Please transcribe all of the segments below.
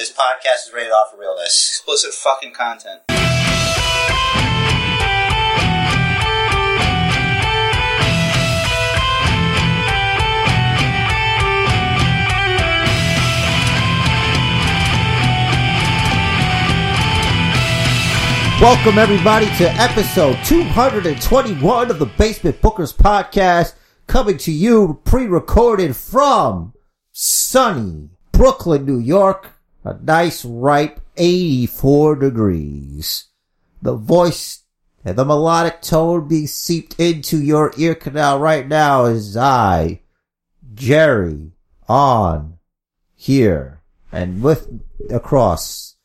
This podcast is rated R for realness. Explicit fucking content. Welcome, everybody, to episode 221 of the Basement Bookers Podcast, coming to you pre-recorded from sunny Brooklyn, New York, a nice, ripe 84 degrees. The voice and the melodic tone being seeped into your ear canal right now is I, Jerry, on here, and with across...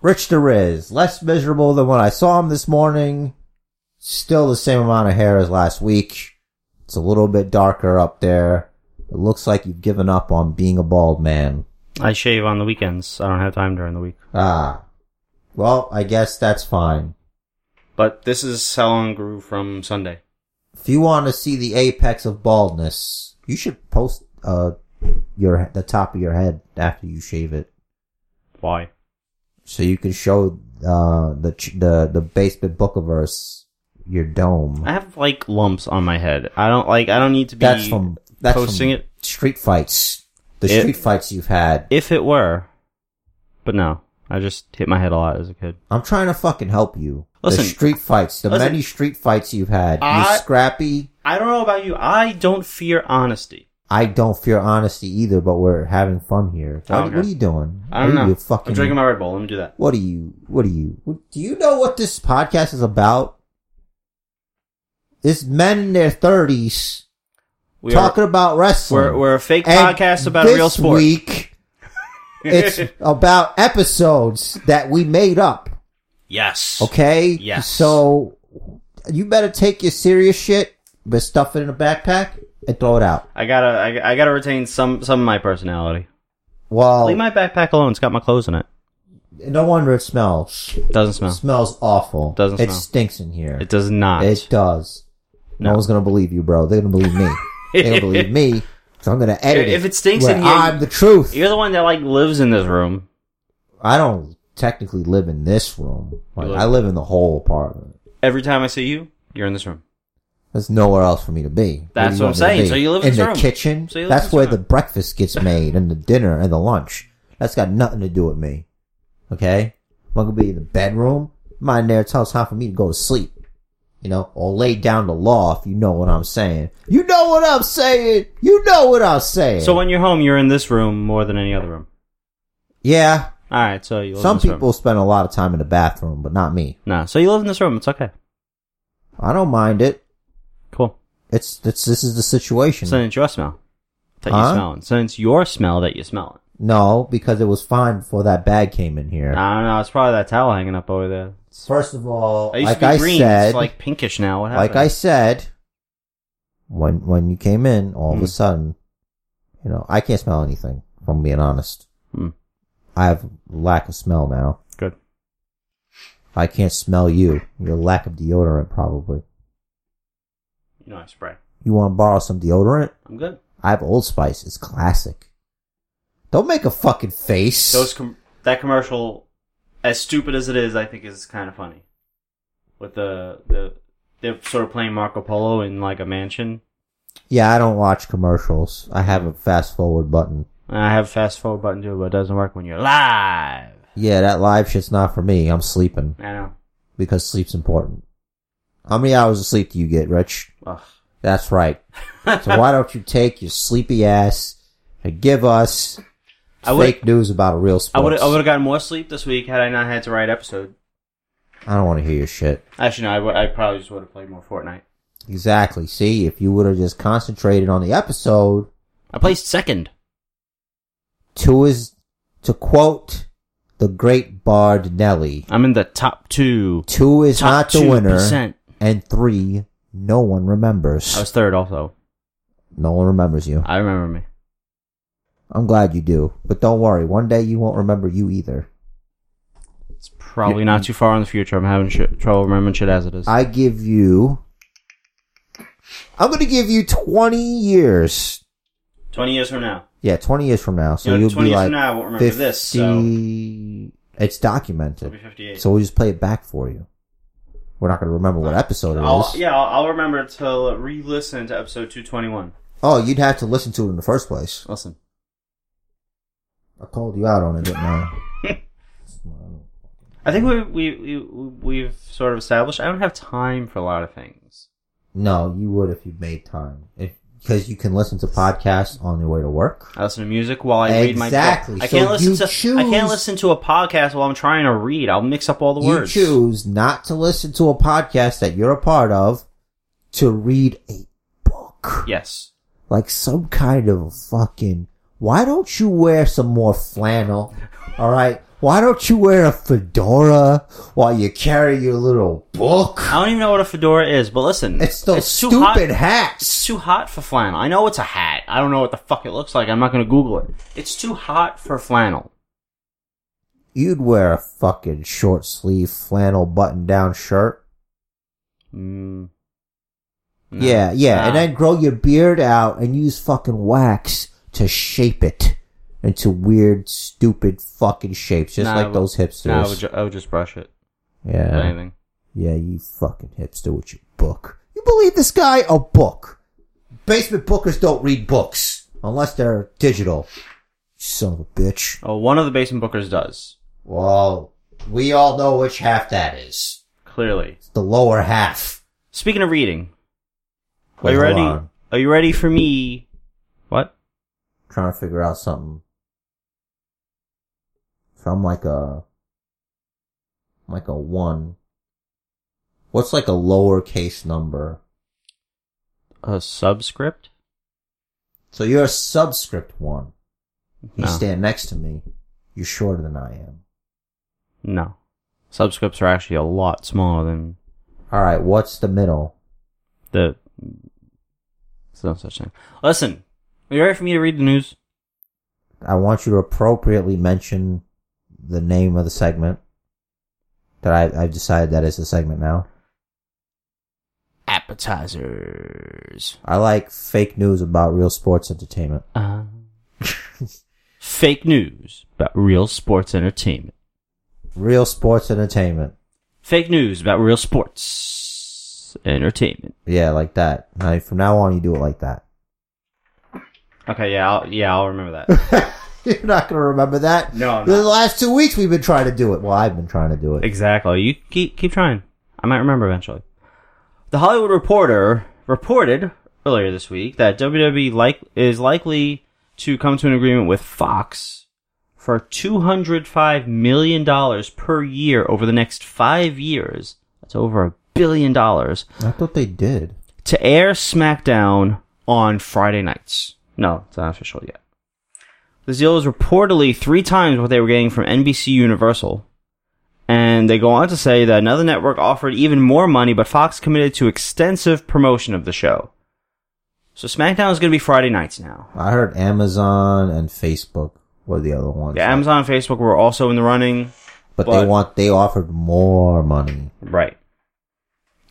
Rich DeRiz, less miserable than when I saw him this morning. Still the same amount of hair as last week. It's a little bit darker up there. It looks like you've given up on being a bald man. I shave on the weekends. I don't have time during the week. Ah. Well, I guess that's fine. But this is how long grew from Sunday. If you want to see the apex of baldness, you should post the top of your head after you shave it. Why? So you can show the basement bookiverse your dome. I have like lumps on my head. I don't need to be posting it. Street fights. Street fights you've had. If it were, but no, I just hit my head a lot as a kid. I'm trying to fucking help you. Listen, many street fights you've had. You're scrappy. I don't know about you. I don't fear honesty. I don't fear honesty either, but we're having fun here. What are you doing? I don't know. I'm drinking my Red Bull. Let me do that. Do you know what this podcast is about? It's men in their 30s talking about wrestling. We're a fake podcast about a real sport. This week, it's about episodes that we made up. Yes. Okay? Yes. So, you better take your serious shit, but stuff it in a backpack. And throw it out. I gotta retain some of my personality. Well, leave my backpack alone. It's got my clothes in it. No wonder it smells. Doesn't smell. It smells awful. Doesn't smell. It stinks in here. It does not. It does. No one's gonna believe you, bro. They're gonna believe me. They don't believe me. So I'm gonna edit it. If it stinks in here, I'm the truth. You're the one that like lives in this room. I don't technically live in this room. Like, I live in the whole apartment. Every time I see you, you're in this room. There's nowhere else for me to be. That's what I'm saying. So you live in the room. Kitchen. So that's where the breakfast gets made and the dinner and the lunch. That's got nothing to do with me. Okay? I'm going to be in the bedroom. I'm not in there until it's time for me to go to sleep. You know? Or lay down the law if you know what I'm saying. You know what I'm saying! You know what I'm saying! So when you're home, you're in this room more than any other room? Yeah. Alright, so you live in this room. Some people spend a lot of time in the bathroom, but not me. Nah, so you live in this room. It's okay. I don't mind it. Cool. This is the situation. Since it's your smell that you're smelling. Since your smell that you're smelling. No, because it was fine before that bag came in here. I don't know. It's probably that towel hanging up over there. First of all, I said, it's like pinkish now. What happened? Like I said, when you came in, all of a sudden, you know, I can't smell anything. If I'm being honest, I have lack of smell now. Good. I can't smell you. Your lack of deodorant, probably. You know I spray. You want to borrow some deodorant? I'm good. I have Old Spice. It's classic. Don't make a fucking face. That commercial, as stupid as it is, I think is kind of funny. With they're sort of playing Marco Polo in like a mansion. Yeah, I don't watch commercials. I have a fast forward button. I have a fast forward button too, but it doesn't work when you're live. Yeah, that live shit's not for me. I'm sleeping. I know. Because sleep's important. How many hours of sleep do you get, Rich? Ugh. That's right. So why don't you take your sleepy ass and give us fake news about a real sport? I would have gotten more sleep this week had I not had to write episode. I don't want to hear your shit. Actually, no, I probably just would have played more Fortnite. Exactly. See, if you would have just concentrated on the episode... I placed second. To quote... the great bard Nelly. I'm in the top 2. 2 is not the winner. And 3, no one remembers. I was third also. No one remembers you. I remember me. I'm glad you do. But don't worry, one day you won't remember you either. It's probably not too far in the future. I'm having trouble remembering shit as it is. I'm going to give you 20 years. 20 years from now. Yeah, 20 years from now. So you know, you'll 20 be years like from now, I won't remember 50... this. So. It's documented. It'll be 58. So we'll just play it back for you. We're not going to remember what episode it is. Yeah, I'll remember to re-listen to episode 221. Oh, you'd have to listen to it in the first place. Listen. I called you out on it, didn't I? I think we've sort of established I don't have time for a lot of things. No, you would if you made time. Because you can listen to podcasts on your way to work. I listen to music while I read my book. Exactly. I can't listen to a podcast while I'm trying to read. I'll mix up all the words. You choose not to listen to a podcast that you're a part of to read a book. Yes. Like some kind of a fucking... Why don't you wear some more flannel? All right? Why don't you wear a fedora while you carry your little book? I don't even know what a fedora is, but listen. It's those stupid hats. It's too hot for flannel. I know it's a hat. I don't know what the fuck it looks like. I'm not going to Google it. It's too hot for flannel. You'd wear a fucking short sleeve flannel button down shirt. No, yeah. And then grow your beard out and use fucking wax to shape it. Into weird, stupid fucking shapes, just like those hipsters. I would just brush it. Yeah. Anything. Yeah, you fucking hipster with your book. You believe this guy? A book. Basement bookers don't read books. Unless they're digital. Son of a bitch. Oh, one of the basement bookers does. Well, we all know which half that is. Clearly. It's the lower half. Speaking of reading. Wait, are you ready? Are you ready for me? What? Trying to figure out something. From like a one. What's like a lowercase number? A subscript? So you're a subscript one. No. You stand next to me. You're shorter than I am. No. Subscripts are actually a lot smaller than... Alright, what's the middle? There's no such thing. Listen! Are you ready for me to read the news? I want you to appropriately mention the name of the segment that I've decided that is the segment now. Appetizers. I like fake news about real sports entertainment. Fake news about real sports entertainment. Real sports entertainment. Fake news about real sports entertainment. Yeah, like that. Now, from now on, you do it like that. Okay, I'll remember that. You're not going to remember that? No, I'm not. The last 2 weeks we've been trying to do it. Well, I've been trying to do it. Exactly. You keep trying. I might remember eventually. The Hollywood Reporter reported earlier this week that WWE is likely to come to an agreement with Fox for $205 million per year over the next 5 years. That's over $1 billion. I thought they did. To air SmackDown on Friday nights. No, it's not official yet. This deal is reportedly 3 times what they were getting from NBCUniversal. And they go on to say that another network offered even more money, but Fox committed to extensive promotion of the show. So SmackDown is going to be Friday nights now. I heard Amazon and Facebook were the other ones. Yeah, Amazon and Facebook were also in the running. But they offered more money. Right.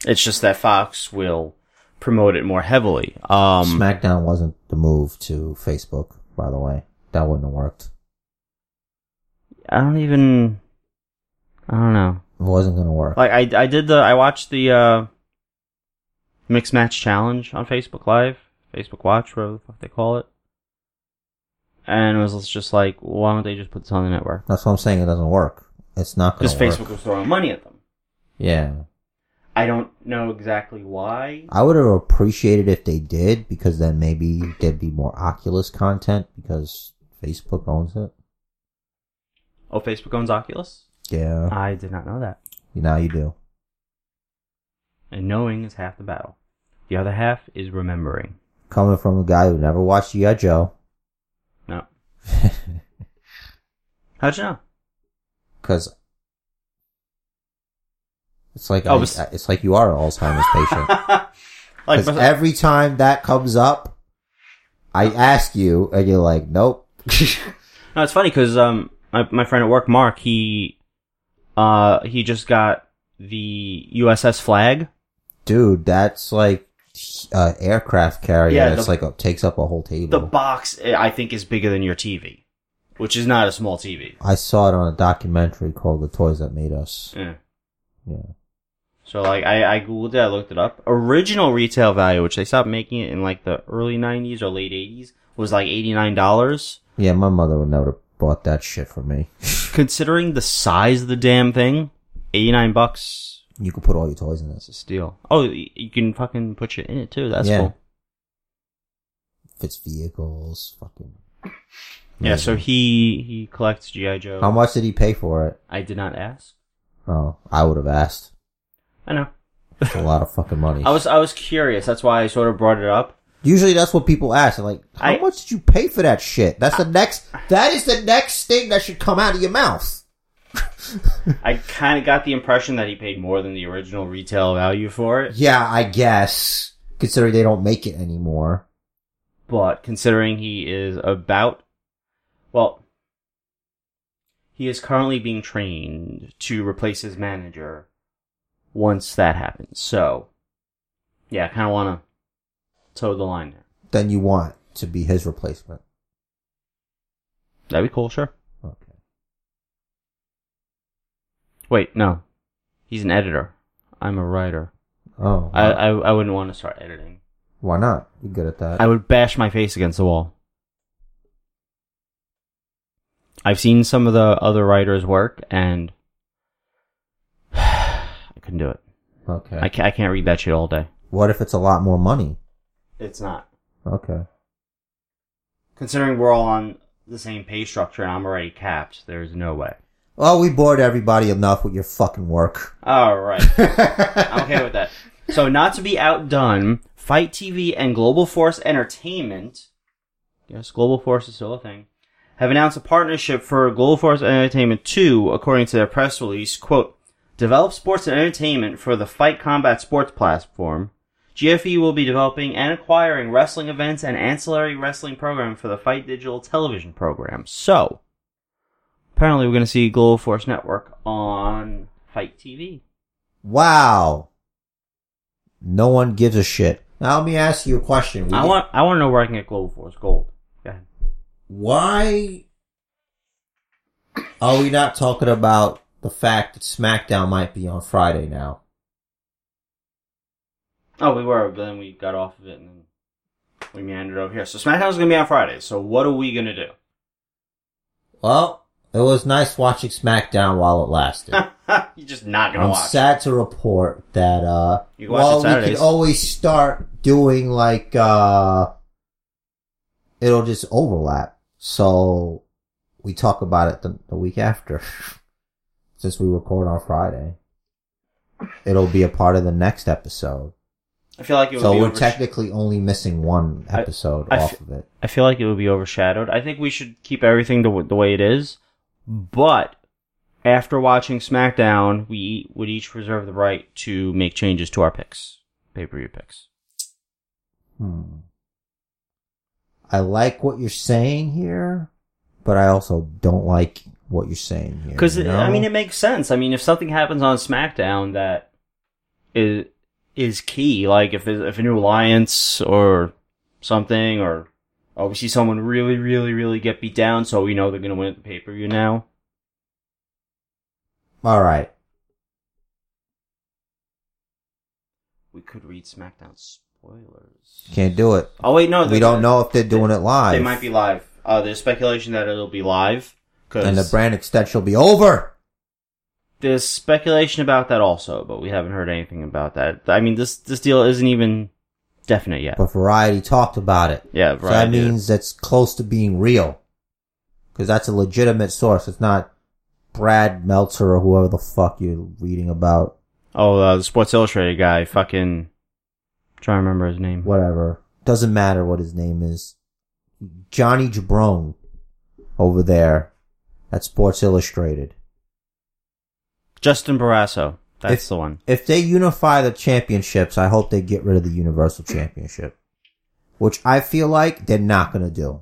It's just that Fox will promote it more heavily. SmackDown wasn't the move to Facebook, by the way. That wouldn't have worked. I don't know. It wasn't going to work. Like, I watched the Mixed Match Challenge on Facebook Live. Facebook Watch, whatever the fuck they call it. And it was just like, why don't they just put this on the network? That's what I'm saying. It doesn't work. It's not going to work. Because Facebook was throwing money at them. Yeah. I don't know exactly why. I would have appreciated if they did, because then maybe there'd be more Oculus content, because Facebook owns it. Oh, Facebook owns Oculus? Yeah. I did not know that. Now you do. And knowing is half the battle. The other half is remembering. Coming from a guy who never watched G.I. Joe. No. How'd you know? Because... it's like it's like you are an Alzheimer's patient. Because every time that comes up, I ask you, and you're like, nope. No, it's funny because my friend at work, Mark, he just got the USS flag. Dude, that's like aircraft carrier that's takes up a whole table. The box, I think, is bigger than your TV, which is not a small TV. I saw it on a documentary called The Toys That Made Us. Yeah. Yeah. So, I Googled it, I looked it up. Original retail value, which they stopped making it in, the early 90s or late 80s, was, $89. Yeah, my mother would never have bought that shit for me. Considering the size of the damn thing, $89. You could put all your toys in it. It's a steal. Oh, you can fucking put shit in it, too. That's cool. Fits vehicles, fucking... Yeah, so he collects G.I. Joe. How much did he pay for it? I did not ask. Oh, I would have asked. I know. That's a lot of fucking money. I was curious. That's why I sort of brought it up. Usually that's what people ask. I'm like, how much did you pay for that shit? That is the next thing that should come out of your mouth. I kind of got the impression that he paid more than the original retail value for it. Yeah, I guess. Considering they don't make it anymore. But considering he is he is currently being trained to replace his manager. Once that happens. So, yeah, I kind of want to toe the line there. Then you want to be his replacement. That'd be cool, sure. Okay. Wait, no. He's an editor. I'm a writer. Oh. Wow. I wouldn't want to start editing. Why not? You're good at that. I would bash my face against the wall. I've seen some of the other writers' work, and... couldn't do it. Okay. I can't read that shit all day. What if it's a lot more money? It's not. Okay. Considering we're all on the same pay structure and I'm already capped, there's no way. Well, we bored everybody enough with your fucking work. Alright. I'm okay with that. So, not to be outdone, Fight TV and Global Force Entertainment, yes, Global Force is still a thing, have announced a partnership for Global Force Entertainment 2, according to their press release, quote, develop sports and entertainment for the Fight Combat sports platform. GFE will be developing and acquiring wrestling events and ancillary wrestling program for the Fight Digital television program. So, apparently we're going to see Global Force Network on Fight TV. Wow. No one gives a shit. Now let me ask you a question. I want to know where I can get Global Force Gold. Go ahead. Why are we not talking about the fact that SmackDown might be on Friday now? Oh, we were, but then we got off of it and then we meandered over here. So SmackDown's going to be on Friday, so what are we going to do? Well, it was nice watching SmackDown while it lasted. You're just not going to watch. I'm sad to report that, we can always start doing, it'll just overlap. So we talk about it the week after. Since we record on Friday, it'll be a part of the next episode. I feel like it would be technically only missing one episode of it. I feel like it would be overshadowed. I think we should keep everything the way it is, but after watching SmackDown, we would each reserve the right to make changes to our picks, pay-per-view picks. I like what you're saying here, but I also don't like what you're saying here. Because, it makes sense. I mean, if something happens on SmackDown that is key, if a new alliance or something, or we see someone really, really, really get beat down, so we know they're going to win at the pay-per-view now. All right. We could read SmackDown spoilers. Can't do it. Oh, wait, no. We don't know if they're doing it live. They might be live. There's speculation that it'll be live. And the brand extension will be over. There's speculation about that also, but we haven't heard anything about that. I mean, this deal isn't even definite yet. But Variety talked about it. Yeah, Variety. So that means that's close to being real. Because that's a legitimate source. It's not Brad Meltzer or whoever the fuck you're reading about. Oh, the Sports Illustrated guy. Fucking... I'm trying to remember his name. Whatever. Doesn't matter what his name is. Johnny Jabrone over there. That's Sports Illustrated. Justin Barrasso. That's the one. If they unify the championships, I hope they get rid of the Universal Championship. Which I feel like they're not going to do.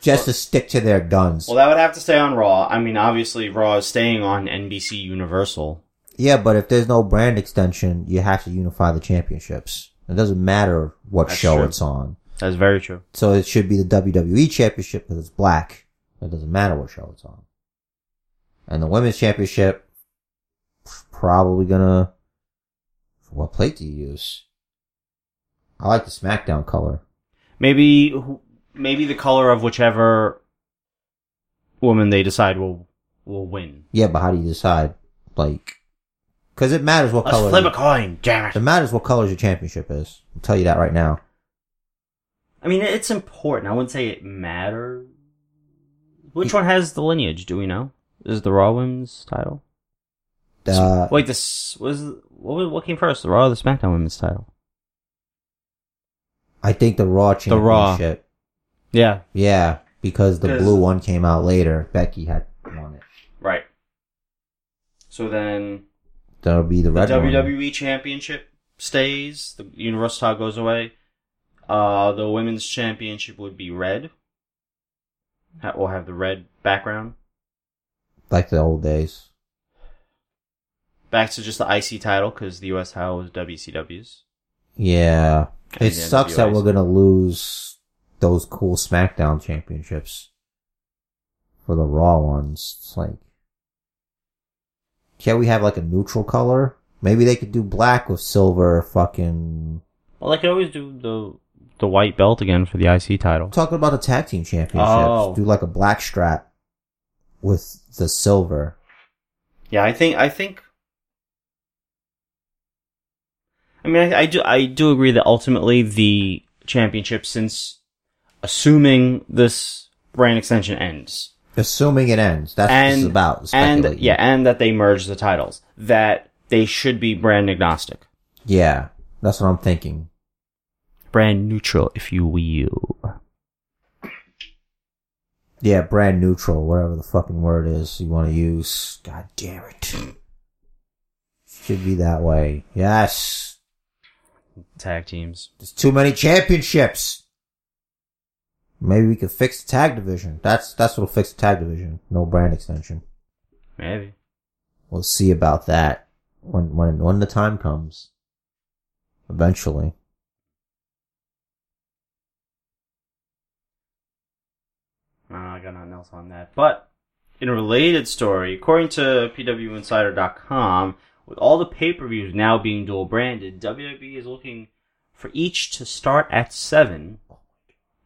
Just to stick to their guns. Well, that would have to stay on Raw. I mean, obviously, Raw is staying on NBCUniversal. Yeah, but if there's no brand extension, you have to unify the championships. It doesn't matter what it's on. That's very true. So it should be the WWE Championship because it's black. It doesn't matter what show it's on. And the Women's Championship, probably gonna... What plate do you use? I like the SmackDown color. Maybe the color of whichever woman they decide will win. Yeah, but how do you decide? Like, because it matters what color... Let's flip a coin, damn it. It matters what color your championship is. I'll tell you that right now. I mean, it's important. I wouldn't say it matters. Which one has the lineage? Do we know? Is the Raw Women's title? What came first? The Raw or the SmackDown Women's title? I think the Raw championship. The Raw. Yeah. Yeah, because the blue one came out later. Becky had won it. Right. So then... That'll be the red one. The WWE Championship stays. The Universal title goes away. The Women's Championship would be red. We'll have the red background. Like the old days. Back to just the IC title, because the U.S. title was WCW's. Yeah. It sucks that we're going to lose those cool SmackDown championships for the Raw ones. It's like, can't we have like a neutral color? Maybe they could do black with silver fucking... Well, they could always do the white belt again for the IC title. Talking about the tag team championships. Oh. Do like a black strap with the silver. Yeah, I think... I mean, I do agree that ultimately the championship, since assuming this brand extension ends. Assuming it ends. That's what it's about. And, yeah, and that they merge the titles. That they should be brand agnostic. Yeah, that's what I'm thinking. Brand neutral, if you will. Yeah, brand neutral, whatever the fucking word is you want to use. God damn it. Should be that way. Yes. Tag teams. There's too many championships. Maybe we could fix the tag division. That's what'll fix the tag division. No brand extension. Maybe. We'll see about that when the time comes. Eventually. I got nothing else on that. But in a related story, according to PWInsider.com. With all the pay-per-views now being dual-branded, WWE is looking for each to start at 7,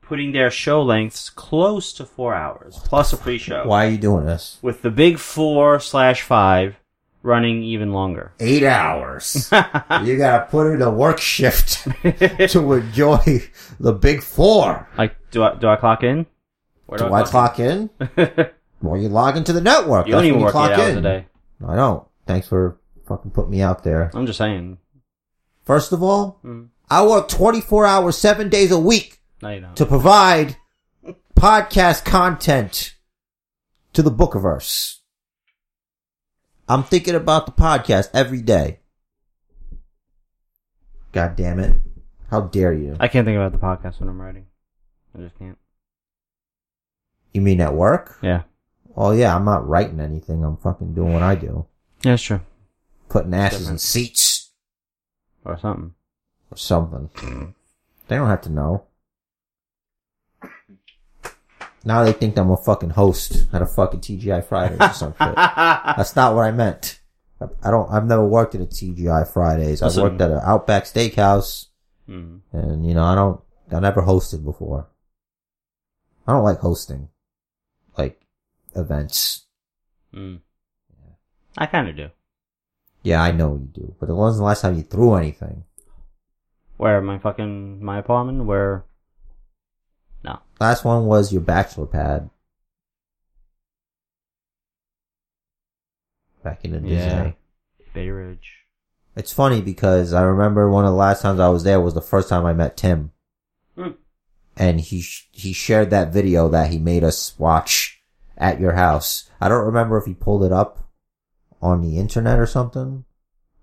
putting their show lengths close to 4 hours, plus a pre-show. Why are you doing this? With the big 4/5 running even longer. 8 hours. You gotta put in a work shift to enjoy the big 4. Like, do I clock in? Do I clock in? Well, you log into the network. You don't even work 8 hours a day. I don't. Thanks for... fucking put me out there. I'm just saying. First of all, I work 24 hours, 7 days a week to provide podcast content to the Bookiverse. I'm thinking about the podcast every day. God damn it. How dare you? I can't think about the podcast when I'm writing. I just can't. You mean at work? Yeah. Oh yeah, I'm not writing anything. I'm fucking doing what I do. Yeah, that's true. Putting asses in seats. Or something. Or something. They don't have to know. Now they think I'm a fucking host at a fucking TGI Fridays or some shit. That's not what I meant. I've never worked at a TGI Fridays. I've worked at an Outback Steakhouse. And, you know, I never hosted before. I don't like hosting. Like, events. I kinda do. Yeah, I know you do. But it wasn't the last time you threw anything. Where? My apartment? Where? No. Last one was your bachelor pad. Back in the Disney. Bay Ridge. It's funny because I remember one of the last times I was there was the first time I met Tim. And he shared that video that he made us watch at your house. I don't remember if he pulled it up on the internet or something,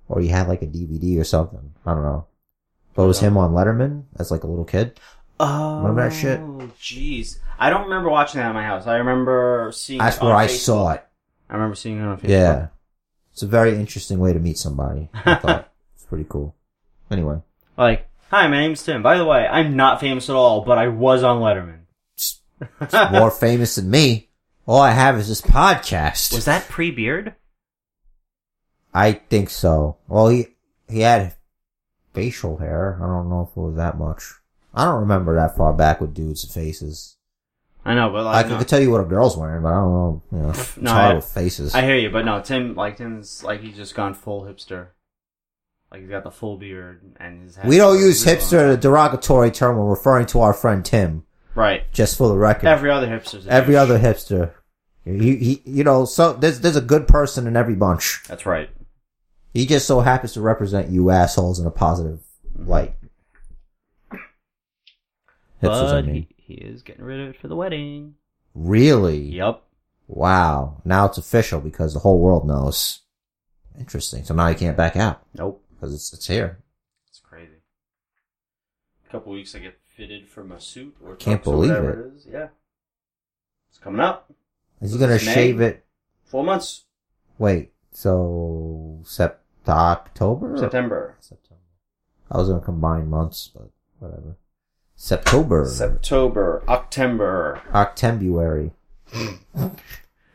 or you had like a DVD or something. I don't know. But it was him on Letterman as like a little kid. Oh, remember that shit? Oh, jeez. I don't remember watching that at my house. I remember seeing it on Facebook. That's where I saw it. I remember seeing it on Facebook. Yeah. It's a very interesting way to meet somebody, I thought. It's pretty cool. Anyway. Like, hi, my name's Tim. By the way, I'm not famous at all, but I was on Letterman. It's more famous than me. All I have is this podcast. Was that pre-beard? I think so. Well, he had facial hair. I don't know if it was that much. I don't remember that far back with dudes and faces. I know, but like, I could tell you what a girl's wearing, but I don't know. You know, it's hard with faces. I hear you, but no, Tim's like he's just gone full hipster. Like he's got the full beard and his hat. We don't use hipster as a derogatory term when referring to our friend Tim. Right. Just for the record. Every other hipster's a Every douche. Other hipster. He, you know, so there's a good person in every bunch. That's right. He just so happens to represent you assholes in a positive light. Hipsters, I mean. He is getting rid of it for the wedding. Really? Yep. Wow. Now it's official because the whole world knows. Interesting. So now you can't back out. Nope. Because it's here. It's crazy. A couple weeks I get fitted from a suit or can't believe whatever it is. Yeah. It's coming up. Is he going to shave it? 4 months. Wait. So September. I was going to combine months, but whatever. September. Octembuary.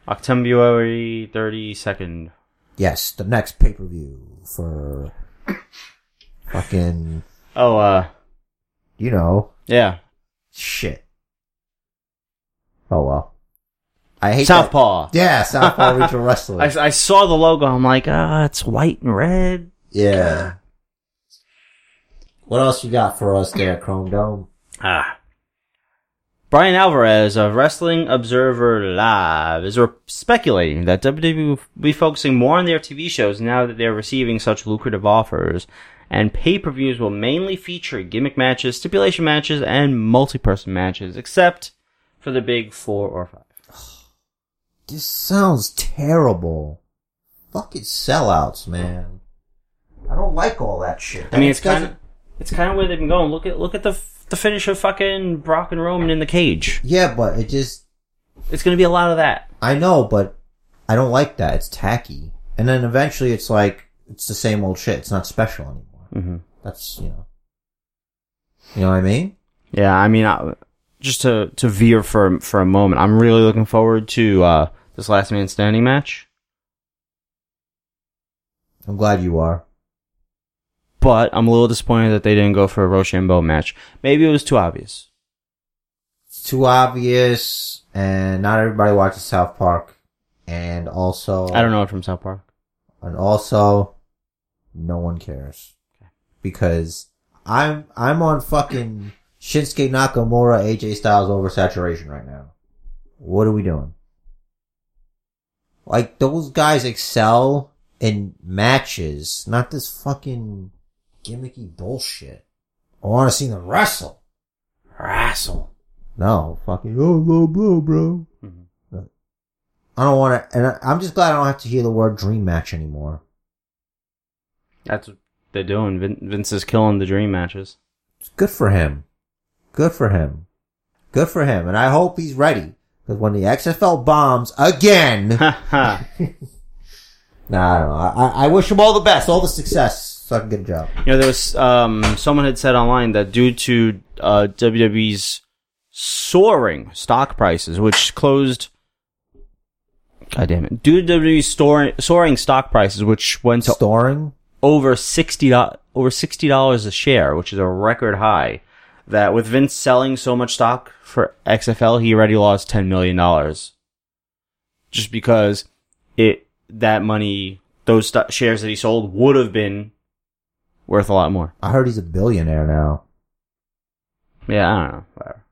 Octembuary 32nd. Yes, the next pay-per-view for fucking... Oh, you know. Yeah. Shit. Oh, well. I hate Southpaw. Yeah, Southpaw Regional Wrestling. I saw the logo. I'm like, it's white and red. Yeah. What else you got for us there, Chrome Dome? Brian Alvarez of Wrestling Observer Live is speculating that WWE will be focusing more on their TV shows now that they're receiving such lucrative offers, and pay-per-views will mainly feature gimmick matches, stipulation matches, and multi-person matches, except for the big 4 or 5. This sounds terrible. Fucking sellouts, man. I don't like all that shit. I mean, it's kind of where they've been going. Look at the finish of fucking Brock and Roman in the cage. Yeah, but it's going to be a lot of that. I know, but I don't like that. It's tacky. And then eventually it's like, it's the same old shit. It's not special anymore. Mm-hmm. That's, you know what I mean? Yeah, I mean, just to veer for a moment, I'm really looking forward to this Last Man Standing match. I'm glad you are. But I'm a little disappointed that they didn't go for a Rochambeau match. Maybe it was too obvious. It's too obvious, and not everybody watches South Park. And also... I don't know it from South Park. And also, no one cares. Because I'm on fucking Shinsuke Nakamura, AJ Styles oversaturation right now. What are we doing? Like, those guys excel in matches, not this fucking... gimmicky bullshit. I want to see them wrestle. No, fucking low blow, bro. Mm-hmm. I don't want to, and I'm just glad I don't have to hear the word dream match anymore. That's what they're doing. Vince is killing the dream matches. It's good for him. And I hope he's ready. Because when the XFL bombs again. Nah, I don't know. I wish him all the best, all the success. So I can get a job. You know, there was someone had said online that due to WWE's soaring stock prices, which closed... God damn it. Due to WWE's soaring stock prices, which went to over $60 a share, which is a record high, that with Vince selling so much stock for XFL, he already lost $10 million. Just because that money, those shares that he sold would have been worth a lot more. I heard he's a billionaire now. Yeah, I don't know. Whatever.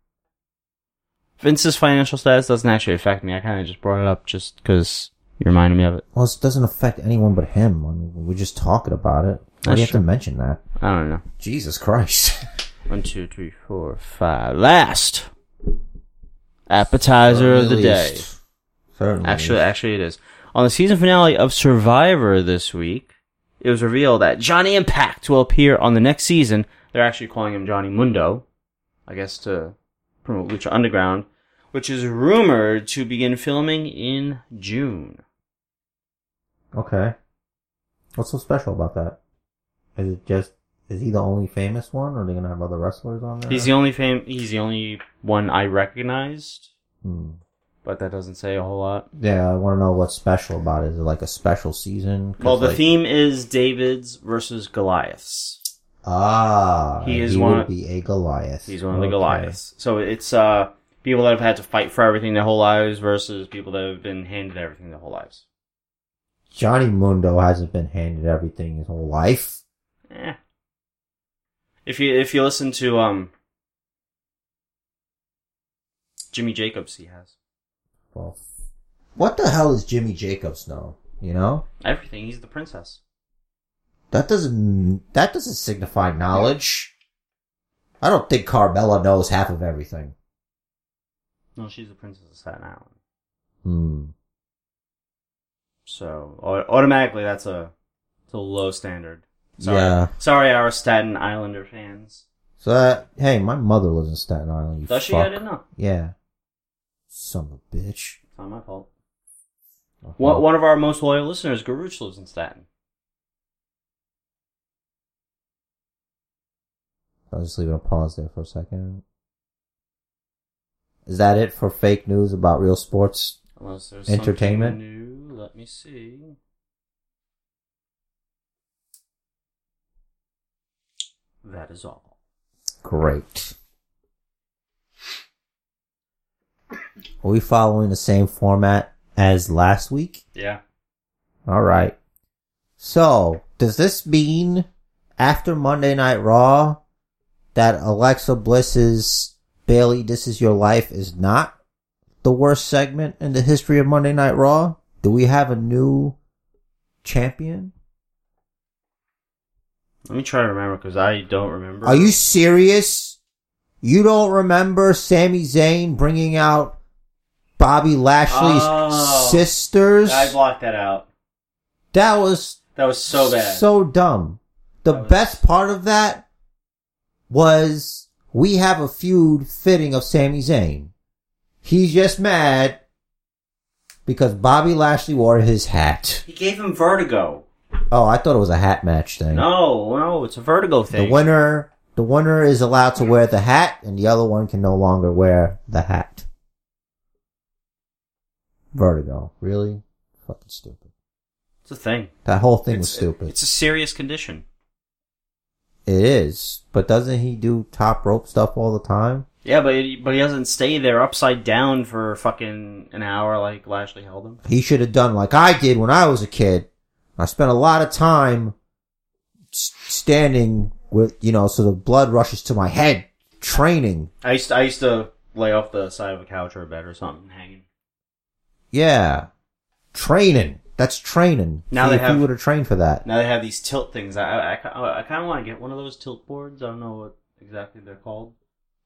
Vince's financial status doesn't actually affect me. I kind of just brought it up just because you reminded me of it. Well, it doesn't affect anyone but him. I mean, we're just talking about it. Why do you have to mention that? I don't know. Jesus Christ. 1, 2, 3, 4, 5. Last appetizer of the day. Certainly. Actually, it is. On the season finale of Survivor this week, it was revealed that Johnny Impact will appear on the next season. They're actually calling him Johnny Mundo, I guess, to promote Lucha Underground, which is rumored to begin filming in June. Okay. What's so special about that? Is it just, is he the only famous one, or are they going to have other wrestlers on there? He's the only one I recognized. Hmm. But that doesn't say a whole lot. Yeah, I want to know what's special about it. Is it like a special season? Well, the theme is David's versus Goliaths. Ah, he would be a Goliath. He's one of the Goliaths. So it's people that have had to fight for everything their whole lives versus people that have been handed everything their whole lives. Johnny Mundo hasn't been handed everything his whole life. Eh. If you listen to Jimmy Jacobs, he has. Well, what the hell is Jimmy Jacobs now? You know, everything. He's the princess. That doesn't signify knowledge. I don't think Carmella knows half of everything. No, she's the princess of Staten Island. Hmm. So automatically, that's a low standard. Sorry. Yeah. Sorry, our Staten Islander fans. So hey, my mother lives in Staten Island. Does she? I didn't know. Yeah. Son of a bitch. It's not my fault. Uh-huh. One of our most loyal listeners, Garuch, lives in Staten. I'll just leave it a pause there for a second. Is that it for fake news about real sports? Unless there's entertainment? Something new, let me see. That is all. Great. Are we following the same format as last week? Yeah. All right. So, does this mean after Monday Night Raw that Alexa Bliss's Bailey, This Is Your Life is not the worst segment in the history of Monday Night Raw? Do we have a new champion? Let me try to remember because I don't remember. Are you serious? You don't remember Sami Zayn bringing out Bobby Lashley's sisters? I blocked that out. That was so bad. So dumb. The best part of that was we have a feud fitting of Sami Zayn. He's just mad because Bobby Lashley wore his hat. He gave him vertigo. Oh, I thought it was a hat match thing. No, it's a vertigo thing. The winner is allowed to wear the hat, and the other one can no longer wear the hat. Vertigo. Really? Fucking stupid. It's a thing. That whole thing was stupid. It's a serious condition. It is. But doesn't he do top rope stuff all the time? Yeah, but he doesn't stay there upside down for fucking an hour like Lashley held him. He should have done like I did when I was a kid. I spent a lot of time standing with, you know, so the blood rushes to my head. Training. I used to lay off the side of a couch or a bed or something, hanging. Yeah. Training. That's training. Now see, if you would have trained for that. Now they have these tilt things. I kind of want to get one of those tilt boards. I don't know what exactly they're called.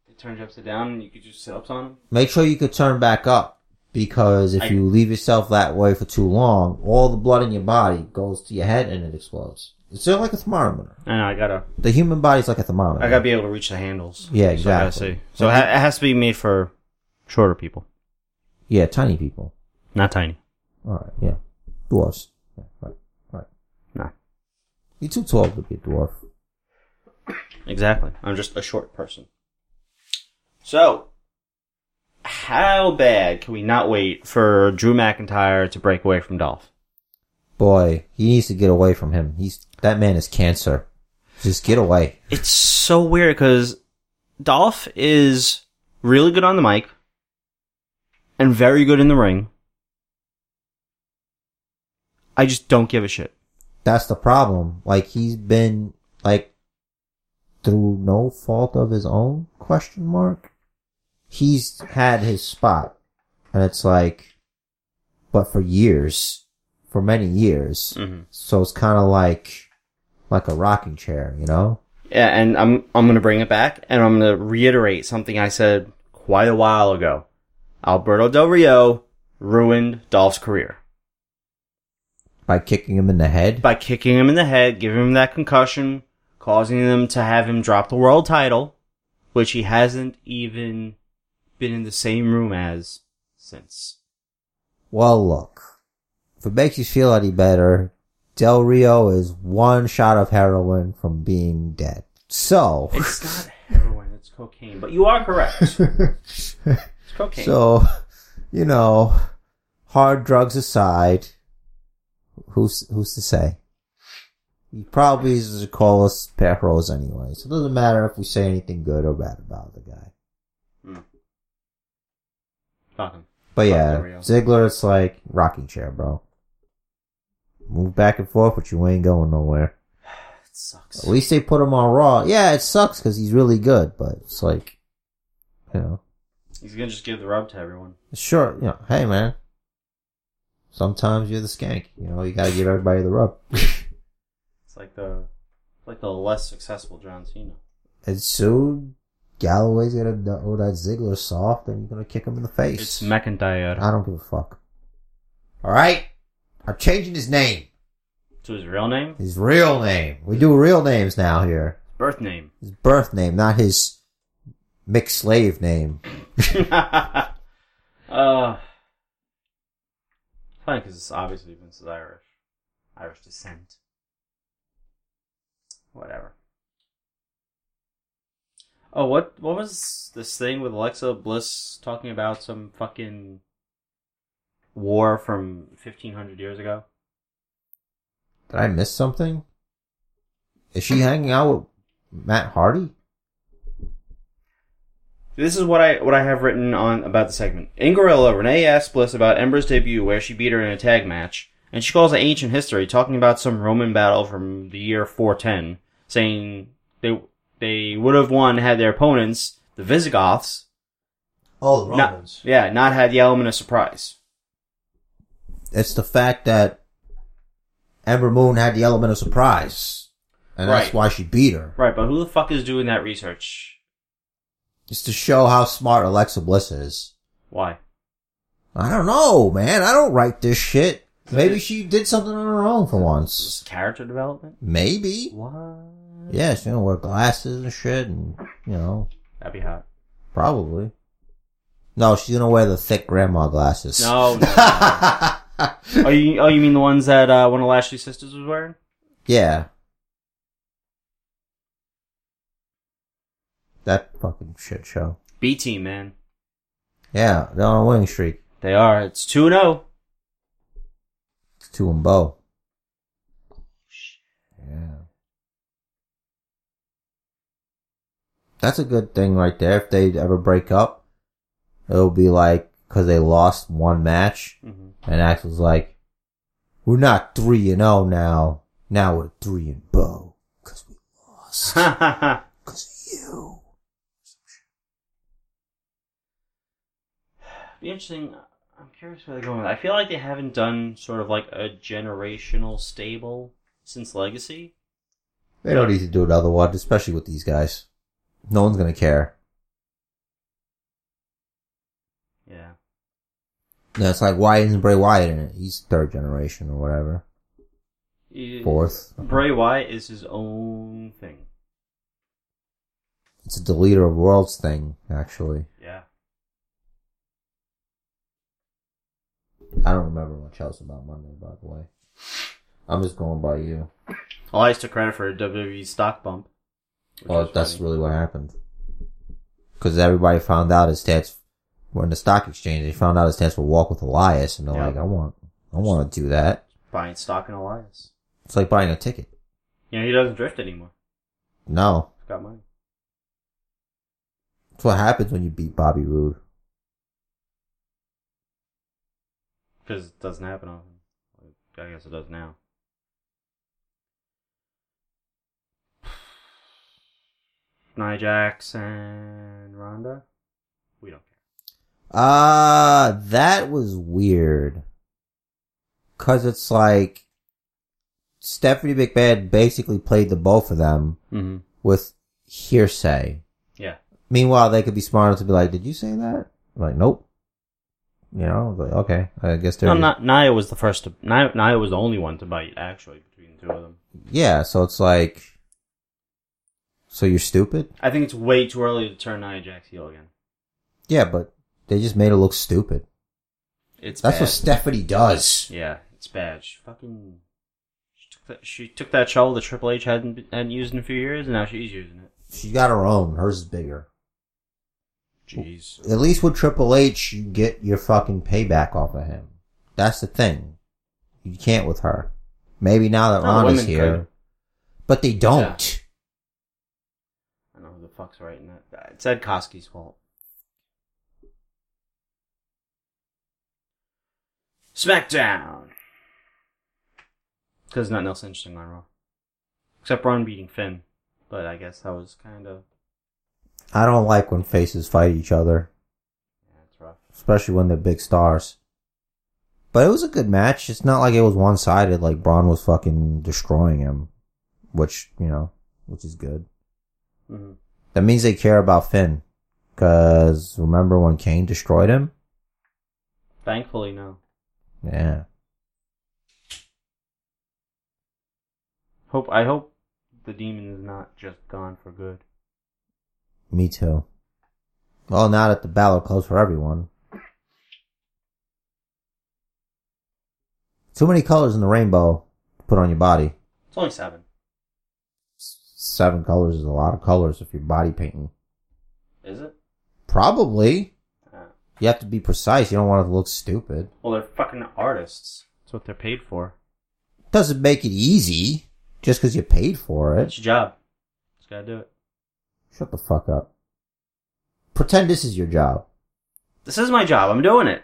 It turns you upside down and you could do sit-ups on them. Make sure you could turn back up. Because if you leave yourself that way for too long, all the blood in your body goes to your head and it explodes. It's just like a thermometer. I know, the human body's like a thermometer. I gotta be able to reach the handles. Yeah, exactly. So it has to be made for shorter people. Yeah, tiny people. Not tiny. Alright, yeah. Dwarfs. Yeah, right. Nah. You're too tall to be a dwarf. Exactly. I'm just a short person. So, how bad can we not wait for Drew McIntyre to break away from Dolph? Boy, he needs to get away from him. That man is cancer. Just get away. It's so weird because Dolph is really good on the mic and very good in the ring. I just don't give a shit. That's the problem. Like, he's been, through no fault of his own, He's had his spot, and it's but for many years, mm-hmm. So it's kind of like a rocking chair, you know? Yeah, and I'm gonna bring it back, and I'm gonna reiterate something I said quite a while ago. Alberto Del Rio ruined Dolph's career. By kicking him in the head? By kicking him in the head, giving him that concussion, causing them to have him drop the world title, which he hasn't even been in the same room as since. Well, look. If it makes you feel any better, Del Rio is one shot of heroin from being dead. So it's not heroin, it's cocaine. But you are correct. It's cocaine. So, you know, hard drugs aside, who's to say? He probably is to call us pepperos anyway, so it doesn't matter if we say anything good or bad about the guy. But yeah, Ziggler, it's like rocking chair, bro. Move back and forth, but you ain't going nowhere. It sucks. At least they put him on Raw. Yeah, it sucks because he's really good, but it's like, you know, he's gonna just give the rub to everyone. Sure, you know, hey man, sometimes you're the skank. You know, you gotta give everybody the rub. It's like the less successful John Cena. And soon Galloway's gonna know that Ziggler's soft, and you're gonna kick him in the face. It's McIntyre. I don't give a fuck. All right, I'm changing his name to his real name. His real name. We do real names now here. Birth name. His birth name, not his mixed slave name. Funny because it's obviously Vince is Irish descent. Whatever. Oh, what was this thing with Alexa Bliss talking about some fucking war from 1,500 years ago? Did I miss something? Is she hanging out with Matt Hardy? This is what I have written on about the segment. In Gorilla, Renee asked Bliss about Ember's debut where she beat her in a tag match, and she calls it ancient history, talking about some Roman battle from the year 410, saying they would have won had their opponents, the Visigoths, oh, the Romans, not had the element of surprise. It's the fact that Ember Moon had the element of surprise, and that's why she beat her. Right, but who the fuck is doing that research? It's to show how smart Alexa Bliss is. Why? I don't know, man. I don't write this shit. Maybe she did something on her own for once. Character development? Maybe. What? Yeah, she's gonna wear glasses and shit and, you know. That'd be hot. Probably. No, she's gonna wear the thick grandma glasses. No. Oh, you mean the ones that one of Lashley's sisters was wearing? Yeah. That fucking shit show. B-Team, man. Yeah, they're on a winning streak. They are. It's 2-0. To and Bo. Yeah. That's a good thing right there. If they ever break up, it'll be like, cause they lost one match, and Axel's like, we're not 3-0 now. Now we're 3-0. Cause we lost. Cause of you. Be interesting. I'm curious where they're going with that. I feel like they haven't done sort of like a generational stable since Legacy. They don't need to do another one, especially with these guys. No one's going to care. Yeah. No, it's like, why isn't Bray Wyatt in it? He's third generation or whatever. Fourth. Bray Wyatt is his own thing. It's a deleter of worlds thing, actually. Yeah. I don't remember much else about Monday, by the way. I'm just going by you. Well, I used to credit for a WWE stock bump. Well, that's really what happened. Because everybody found out it stands in the stock exchange. They found out it stands for Walk with Elias, and they're like, I want to do that. Buying stock in Elias. It's like buying a ticket. Yeah, he doesn't drift anymore. No. He's got money. That's what happens when you beat Bobby Roode. Because it doesn't happen often. I guess it does now. Nia Jax and Ronda? We don't care. That was weird. Because it's like, Stephanie McMahon basically played the both of them with hearsay. Yeah. Meanwhile, they could be smart enough to be like, did you say that? I'm like, nope. You know, like, okay, I guess they're... Nia was the first to... Nia was the only one to bite, actually, between the two of them. Yeah, so it's like... So you're stupid? I think it's way too early to turn Nia Jax heel again. Yeah, but they just made her look stupid. That's bad. What Stephanie does. Yeah, it's bad. She fucking... She She took that shovel that Triple H hadn't used in a few years, and now she's using it. She got her own. Hers is bigger. Jeez. At least with Triple H, you get your fucking payback off of him. That's the thing. You can't with her. Maybe now that Ronda's here. Could. But they don't. Yeah. I don't know who the fuck's writing that. It's Ed Koski's fault. SmackDown! Because there's nothing else interesting on Raw. Except Braun beating Finn. But I guess that was kind of... I don't like when faces fight each other. Yeah, that's rough. Especially when they're big stars. But it was a good match. It's not like it was one-sided, like Braun was fucking destroying him. Which, you know, which is good. Mm-hmm. That means they care about Finn. Because remember when Kane destroyed him? Thankfully, no. Yeah. I hope the demon is not just gone for good. Me too. Well, now that the battle closed for everyone. Too many colors in the rainbow to put on your body. It's only 7. 7 colors is a lot of colors if you're body painting. Is it? Probably. You have to be precise. You don't want it to look stupid. Well, they're fucking artists. That's what they're paid for. Doesn't make it easy just because you're paid for it. It's your job. Just gotta do it. Shut the fuck up. Pretend this is your job. This is my job. I'm doing it.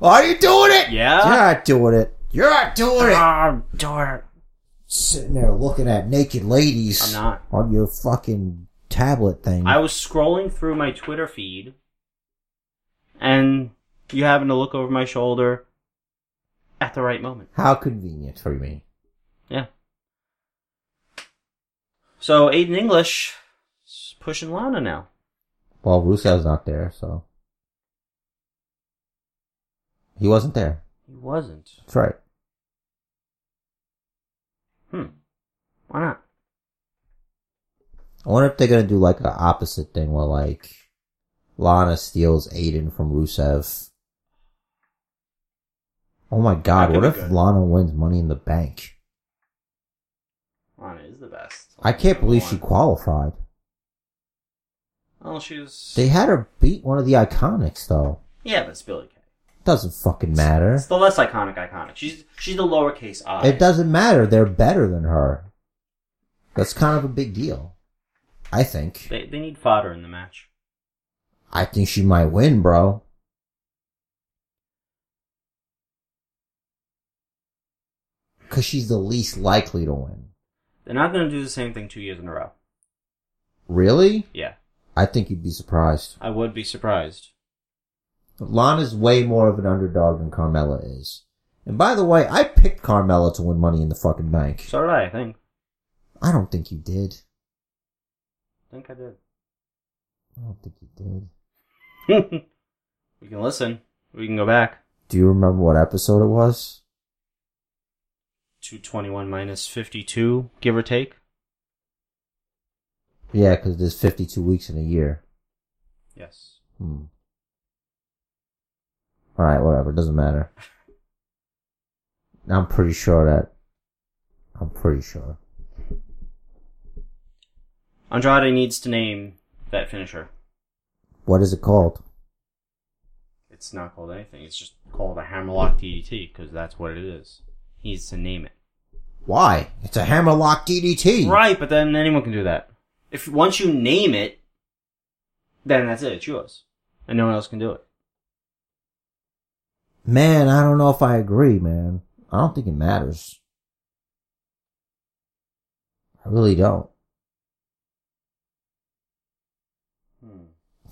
Are you doing it? Yeah. You're not doing it. You're not doing it. I'm doing it. Sitting there looking at naked ladies. I'm not. On your fucking tablet thing. I was scrolling through my Twitter feed. And you having to look over my shoulder at the right moment. How convenient for me. Yeah. So, Aiden English is pushing Lana now. Well, Rusev's not there, so. He wasn't there. He wasn't. That's right. Why not? I wonder if they're going to do, like, an opposite thing where, like, Lana steals Aiden from Rusev. Oh my god, what if Lana wins Money in the Bank? Lana is the best. I can't believe she qualified. Well, they had her beat one of the Iconics, though. Yeah, but it's Billie Kay. Doesn't fucking matter. It's the less iconic. She's the lowercase I. It doesn't matter. They're better than her. That's kind of a big deal. I think. They need fodder in the match. I think she might win, bro. Because she's the least likely to win. They're not going to do the same thing 2 years in a row. Really? Yeah. I think you'd be surprised. I would be surprised. Lana's way more of an underdog than Carmella is. And by the way, I picked Carmella to win Money in the fucking Bank. So did I think. I don't think you did. I think I did. I don't think you did. We can listen. We can go back. Do you remember what episode it was? 221 minus 52, give or take. Yeah, because there's 52 weeks in a year. Yes. Alright, whatever. It doesn't matter. I'm pretty sure. Andrade needs to name that finisher. What is it called? It's not called anything. It's just called a hammerlock DDT, because that's what it is. He needs to name it. Why? It's a hammerlock DDT. Right, but then anyone can do that. If once you name it, then that's it. It's yours. And no one else can do it. Man, I don't know if I agree, man. I don't think it matters. I really don't.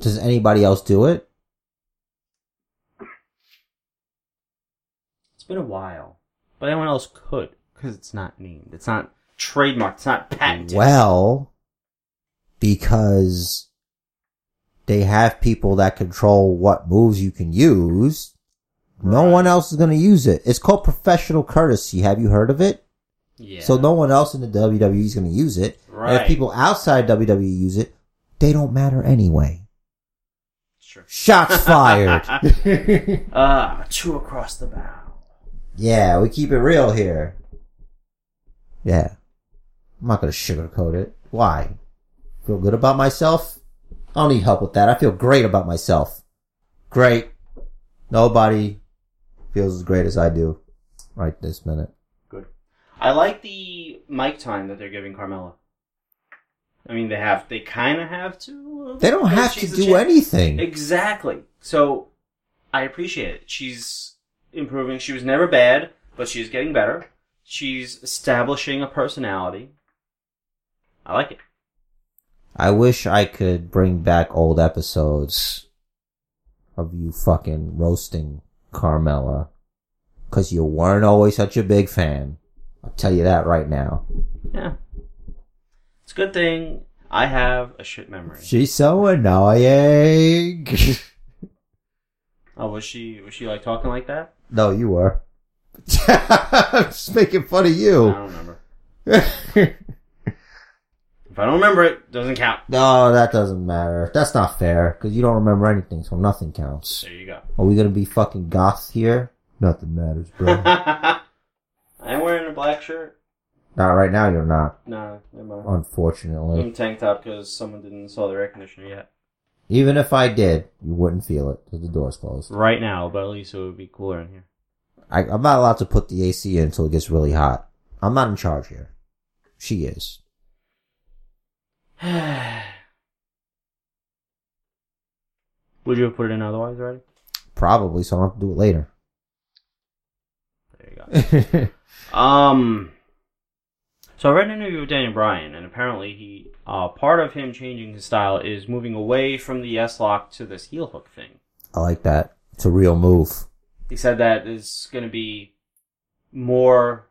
Does anybody else do it? It's been a while. But anyone else could. Because it's not named. It's not trademarked. It's not patented. Well, because they have people that control what moves you can use. Right. No one else is going to use it. It's called professional courtesy. Have you heard of it? Yeah. So no one else in the WWE is going to use it. Right. And if people outside WWE use it, they don't matter anyway. Sure. Shots fired. 2 across the bow. Yeah, we keep it real here. Yeah. I'm not going to sugarcoat it. Why? Feel good about myself? I don't need help with that. I feel great about myself. Great. Nobody feels as great as I do right this minute. Good. I like the mic time that they're giving Carmella. I mean, they kind of have to. They don't have to do anything. Exactly. So, I appreciate it. She's improving. She was never bad, but she's getting better. She's establishing a personality. I like it. I wish I could bring back old episodes of you fucking roasting Carmella. Because you weren't always such a big fan. I'll tell you that right now. Yeah. It's a good thing I have a shit memory. She's so annoying. Oh, was she like talking like that? No, you were. I'm just making fun of you. I don't remember. If I don't remember it, doesn't count. No, that doesn't matter. That's not fair, because you don't remember anything, so nothing counts. There you go. Are we going to be fucking goth here? Nothing matters, bro. I'm wearing a black shirt. Not right now, you're not. No, never mind. Unfortunately. I'm tank top because someone didn't install the air conditioner yet. Even if I did, you wouldn't feel it because the door's closed. Right now, but at least it would be cooler in here. I'm not allowed to put the AC in until it gets really hot. I'm not in charge here. She is. Would you have put it in otherwise already? Probably, so I don't have to do it later. There you go. So I read an interview with Daniel Bryan, and apparently he part of him changing his style is moving away from the S-lock to this heel hook thing. I like that. It's a real move. He said that there's going to be more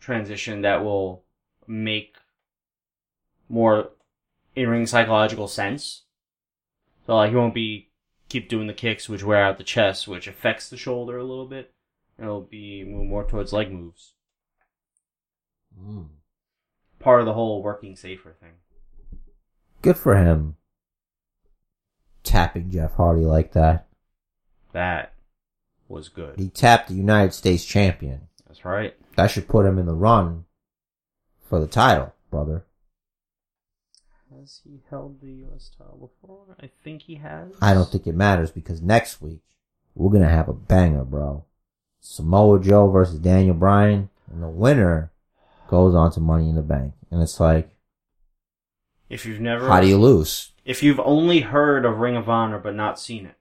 transition that will make more in-ring psychological sense. So like he won't keep doing the kicks, which wear out the chest, which affects the shoulder a little bit. It'll be more towards leg moves. Mm. Part of the whole working safer thing. Good for him. Tapping Jeff Hardy like that. That was good. He tapped the United States champion. That's right. That should put him in the run for the title, brother. Has he held the U.S. title before? I think he has. I don't think it matters because next week we're going to have a banger, bro. Samoa Joe versus Daniel Bryan. And the winner goes on to Money in the Bank. And it's like, if you've never, how do you lose? If you've only heard of Ring of Honor but not seen it,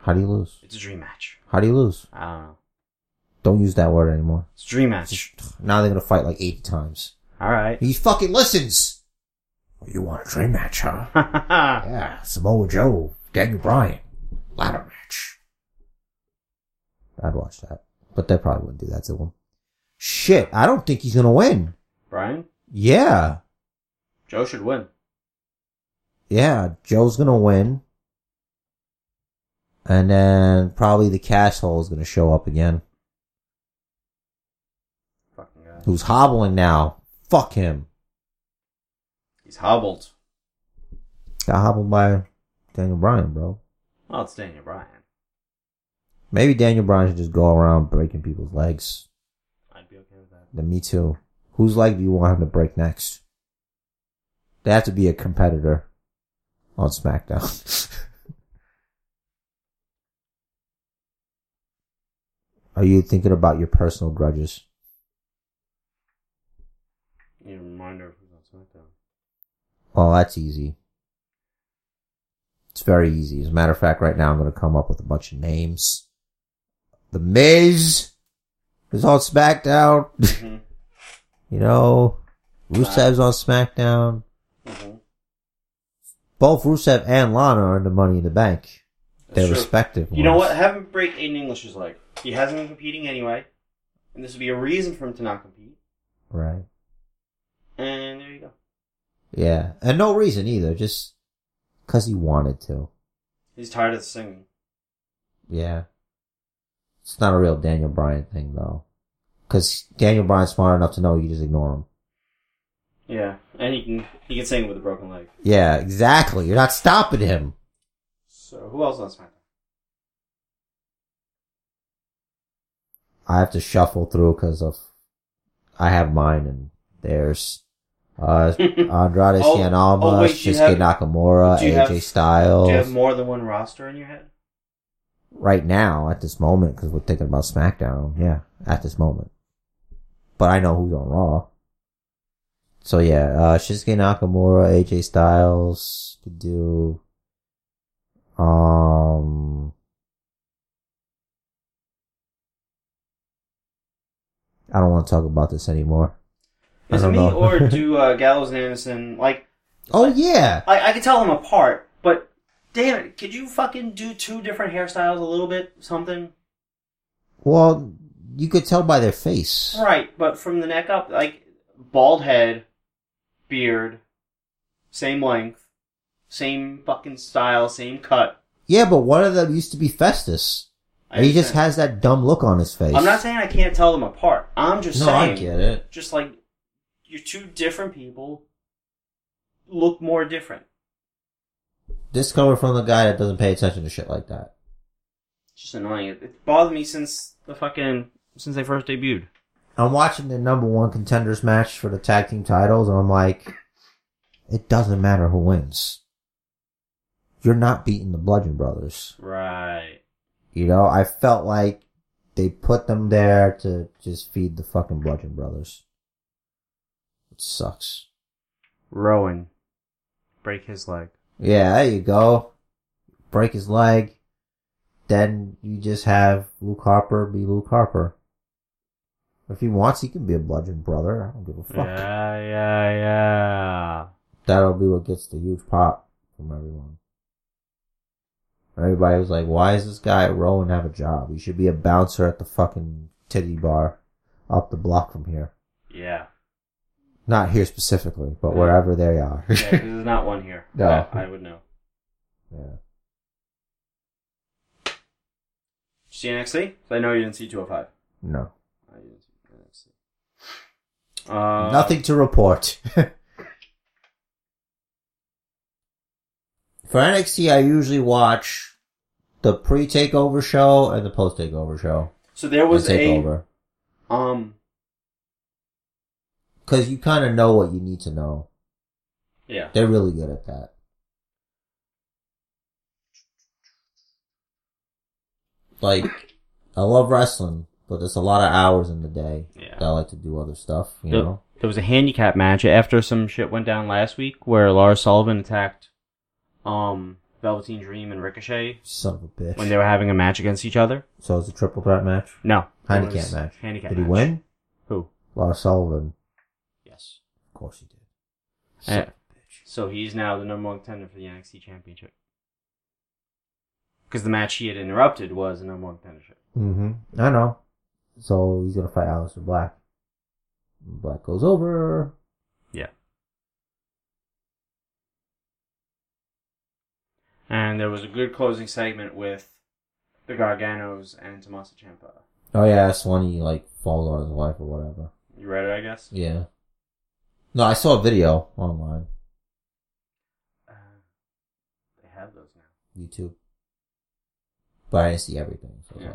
how do you lose? It's a dream match. How do you lose? I don't know. Don't use that word anymore. It's a dream match. Now they're going to fight like 80 times. All right. He fucking listens. Well, you want a dream match, huh? Yeah. Samoa Joe, Daniel Bryan, ladder match. I'd watch that. But they probably wouldn't do that to him. Shit, I don't think he's going to win. Bryan? Yeah. Joe should win. Yeah, Joe's going to win. And then probably the cash hole is going to show up again. Fucking guy. Who's hobbling now. Fuck him. He's hobbled. Got hobbled by Daniel Bryan, bro. Well, it's Daniel Bryan. Maybe Daniel Bryan should just go around breaking people's legs. I'd be okay with that. Then me too. Whose leg do you want him to break next? They have to be a competitor on SmackDown. Are you thinking about your personal grudges? Need a reminder of who's on SmackDown. Oh, that's easy. It's very easy. As a matter of fact, right now I'm going to come up with a bunch of names. The Miz is on SmackDown. Mm-hmm. You know, Rusev's on SmackDown. Mm-hmm. Both Rusev and Lana are in the Money in the Bank. Their respective ones. You know what? Have him break Aiden English's leg. He hasn't been competing anyway. And this would be a reason for him to not compete. Right. And there you go. Yeah. And no reason either. Just because he wanted to. He's tired of singing. Yeah. It's not a real Daniel Bryan thing, though. Because Daniel Bryan's smart enough to know you just ignore him. Yeah. And he can sing with a broken leg. Yeah, exactly. You're not stopping him. So, who else on SmackDown? I have to shuffle through because of I have mine and theirs. Andrade Cien Alma, Shinsuke Nakamura, AJ Styles. Do you have more than one roster in your head? Right now, at this moment, because we're thinking about SmackDown. Yeah, at this moment. But I know who's on Raw. So yeah, Shinsuke Nakamura, AJ Styles, could do, I don't want to talk about this anymore. Is it me or do Gallows and Anderson, like... Oh, like, yeah! I can tell them apart, but damn it, could you fucking do two different hairstyles a little bit, something? Well, you could tell by their face. Right, but from the neck up, like, bald head, beard, same length, same fucking style, same cut. Yeah, but one of them used to be Festus. He just has that dumb look on his face. I'm not saying I can't tell them apart. I'm just saying... No, I get it. Just like... You're two different people look more different. This coming from the guy that doesn't pay attention to shit like that. It's just annoying. It bothered me since they first debuted. I'm watching the number one contenders match for the tag team titles, and I'm like, it doesn't matter who wins. You're not beating the Bludgeon Brothers. Right. You know, I felt like they put them there to just feed the fucking Bludgeon Brothers. It sucks. Rowan. Break his leg. Yeah, there you go. Break his leg. Then you just have Luke Harper be Luke Harper. If he wants, he can be a Bludgeon Brother. I don't give a fuck. Yeah. That'll be what gets the huge pop from everyone. Everybody was like, why is this guy Rowan have a job? He should be a bouncer at the fucking titty bar up the block from here. Yeah. Not here specifically, but wherever they are. Yeah, because there's not one here. No. I would know. Yeah. See NXT? I know you didn't see 205. No. I didn't see NXT. Nothing to report. For NXT, I usually watch the pre-takeover show and the post-takeover show. So there was a... Because you kind of know what you need to know. Yeah. They're really good at that. Like, I love wrestling, but there's a lot of hours in the day that I like to do other stuff, you know? There was a handicap match after some shit went down last week where Lars Sullivan attacked Velveteen Dream and Ricochet. Son of a bitch. When they were having a match against each other. So it was a triple threat match? No. Handicap match. Did he win? Who? Lars Sullivan. Of course he did. So he's now the number one contender for the NXT Championship. Because the match he had interrupted was the number one contendership. Mm-hmm. I know. So he's going to fight Aleister Black. Black goes over. Yeah. And there was a good closing segment with the Garganos and Tommaso Ciampa. Oh yeah, that's when he falls on his wife or whatever. You read it, I guess? Yeah. No, I saw a video online. They have those now. YouTube. But I didn't see everything. So yeah.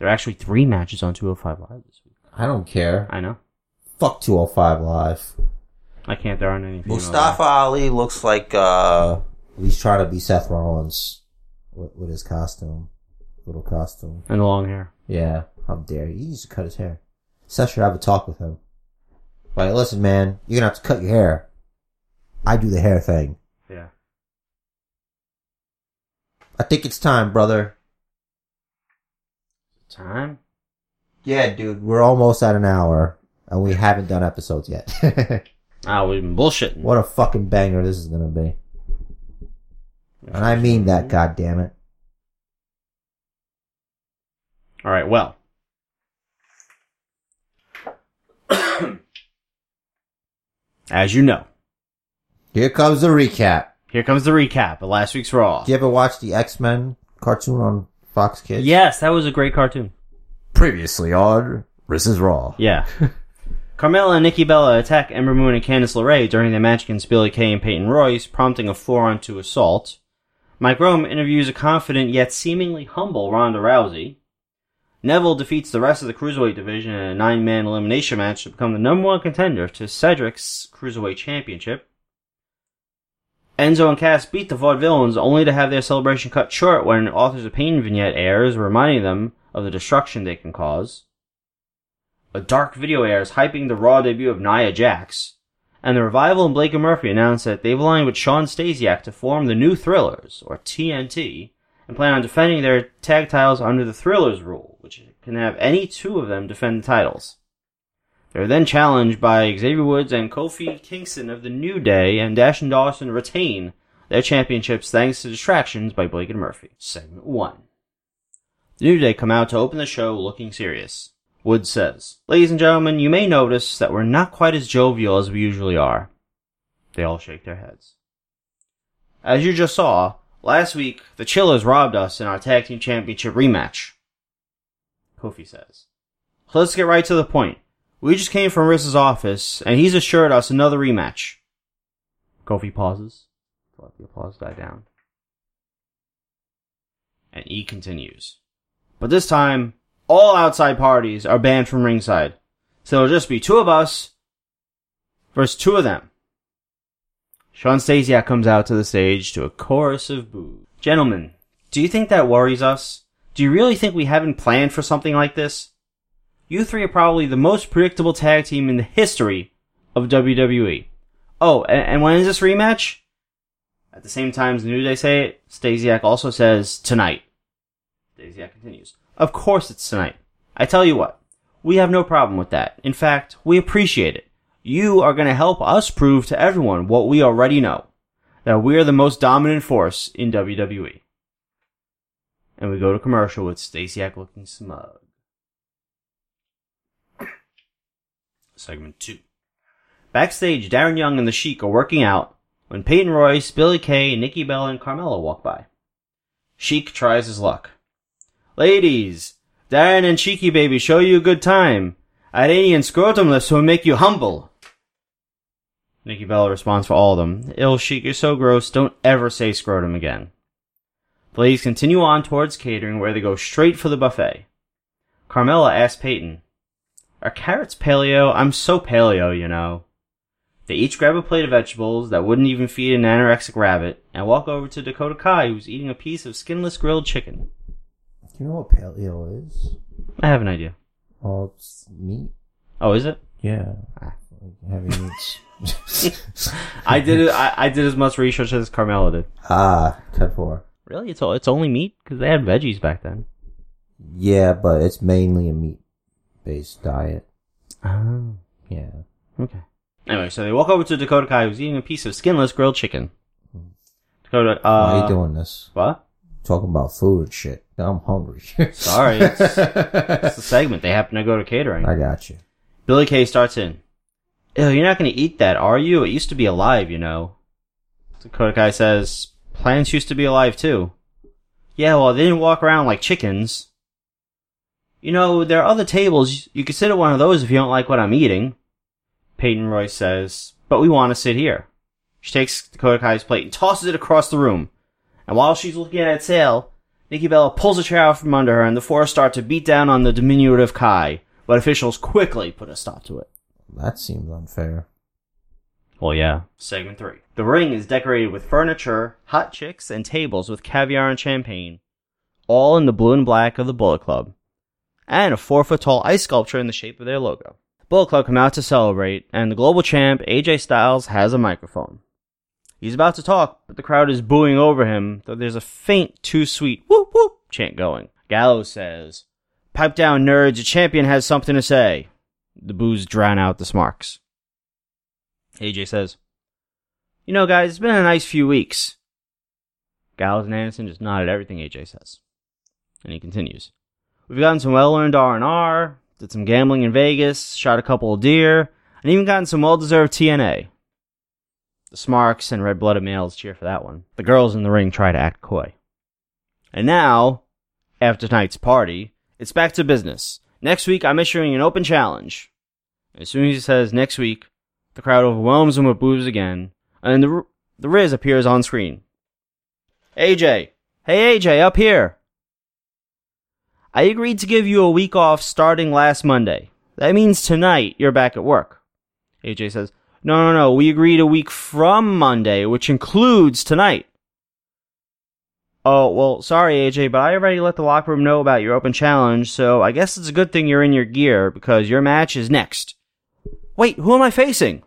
There are actually 3 matches on 205 Live this week. I don't care. I know. Fuck 205 Live. I can't. There aren't any. Mustafa Ali looks like he's trying to be Seth Rollins with his costume, little costume, and the long hair. Yeah, how dare you? He needs to cut his hair. Seth should have a talk with him. Like, listen, man, you're gonna have to cut your hair. I do the hair thing. Yeah. I think it's time, brother. Time? Yeah, dude, we're almost at an hour, and we haven't done episodes yet. We've been bullshitting. What a fucking banger this is gonna be. And I mean that, goddammit. Alright, well. As you know. Here comes the recap. Of last week's Raw. Did you ever watch the X-Men cartoon on Fox Kids? Yes, that was a great cartoon. Previously on This Is Raw. Yeah. Carmella and Nikki Bella attack Ember Moon and Candice LeRae during the match against Billie Kay and Peyton Royce, prompting a 4-on-2 assault. Mike Rome interviews a confident yet seemingly humble Ronda Rousey. Neville defeats the rest of the Cruiserweight division in a 9-man elimination match to become the number one contender to Cedric's Cruiserweight Championship. Enzo and Cass beat the Vaudevillains only to have their celebration cut short when an Authors of Pain vignette airs, reminding them of the destruction they can cause. A dark video airs hyping the Raw debut of Nia Jax. And The Revival and Blake and Murphy announced that they've aligned with Sean Stasiak to form the New Thrillers, or TNT, and plan on defending their tag titles under the Thrillers rule, which can have any two of them defend the titles. They're then challenged by Xavier Woods and Kofi Kingston of the New Day, and Dash and Dawson retain their championships thanks to distractions by Blake and Murphy. Segment 1. The New Day come out to open the show looking serious. Woods says, "Ladies and gentlemen, you may notice that we're not quite as jovial as we usually are." They all shake their heads. "As you just saw, last week, the Chillers robbed us in our Tag Team Championship rematch." Kofi says, "So let's get right to the point. We just came from Rissa's office, and he's assured us another rematch." Kofi pauses. Let the applause die down. And E continues, "But this time, all outside parties are banned from ringside. So it'll just be two of us versus two of them." Sean Stasiak comes out to the stage to a chorus of boos. "Gentlemen, do you think that worries us? Do you really think we haven't planned for something like this? You three are probably the most predictable tag team in the history of WWE. Oh, and when is this rematch?" At the same time as the New Day say it, Stasiak also says, "Tonight." Stasiak continues, "Of course it's tonight. I tell you what, we have no problem with that. In fact, we appreciate it. You are going to help us prove to everyone what we already know, that we are the most dominant force in WWE." And we go to commercial with Stasiak looking smug. Segment 2. Backstage, Darren Young and The Sheik are working out when Peyton Royce, Billy Kay, Nikki Bella, and Carmella walk by. Sheik tries his luck. "Ladies, Darren and Cheeky Baby show you a good time. Iranian scrotumless will make you humble." Nikki Bella responds for all of them, "Ill Sheik, you're so gross, don't ever say scrotum again." The ladies continue on towards catering, where they go straight for the buffet. Carmella asks Peyton, "Are carrots paleo? I'm so paleo, you know." They each grab a plate of vegetables that wouldn't even feed an anorexic rabbit and walk over to Dakota Kai, who's eating a piece of skinless grilled chicken. Do you know what paleo is? I have an idea. Oh, it's meat. Oh, is it? Yeah. Having meat. I did as much research as Carmella did. Ah, 10-4. Really? It's only meat? Because they had veggies back then. Yeah, but it's mainly a meat-based diet. Oh. Yeah. Okay. Anyway, so they walk over to Dakota Kai, who's eating a piece of skinless grilled chicken. Dakota, why are you doing this? What? Talking about food and shit. I'm hungry. Sorry. It's the segment. They happen to go to catering. I got you. Billy Kay starts in. "Ew, you're not going to eat that, are you? It used to be alive, you know." Dakota Kai says, "Plants used to be alive, too." "Yeah, well, they didn't walk around like chickens." "You know, there are other tables. You could sit at one of those if you don't like what I'm eating." Peyton Royce says, "But we want to sit here." She takes Dakota Kai's plate and tosses it across the room. And while she's looking at its tail, Nikki Bella pulls a chair out from under her, and the four start to beat down on the diminutive Kai, but officials quickly put a stop to it. That seems unfair. Well, yeah. Segment 3. The ring is decorated with furniture, hot chicks, and tables with caviar and champagne, all in the blue and black of the Bullet Club, and a 4-foot-tall ice sculpture in the shape of their logo. The Bullet Club come out to celebrate, and the global champ, AJ Styles, has a microphone. He's about to talk, but the crowd is booing over him, though there's a faint, too-sweet whoop-whoop chant going. Gallows says, "Pipe down, nerds, your champion has something to say." The boos drown out the smarks. AJ says, "You know, guys, it's been a nice few weeks." Gallows and Anderson just nod at everything AJ says. And he continues, "We've gotten some well-earned R&R, did some gambling in Vegas, shot a couple of deer, and even gotten some well-deserved TNA." The smarks and red-blooded males cheer for that one. The girls in the ring try to act coy. And now, after tonight's party, it's back to business. Next week, I'm issuing an open challenge. As soon as he says next week, the crowd overwhelms him with boos again, and the Riz appears on screen. "AJ! Hey, AJ, up here!" I agreed to give you a week off starting last Monday. That means tonight you're back at work. AJ says, No, we agreed a week from Monday, which includes tonight. Oh, well, sorry, AJ, but I already let the locker room know about your open challenge, so I guess it's a good thing you're in your gear, because your match is next. Wait, who am I facing?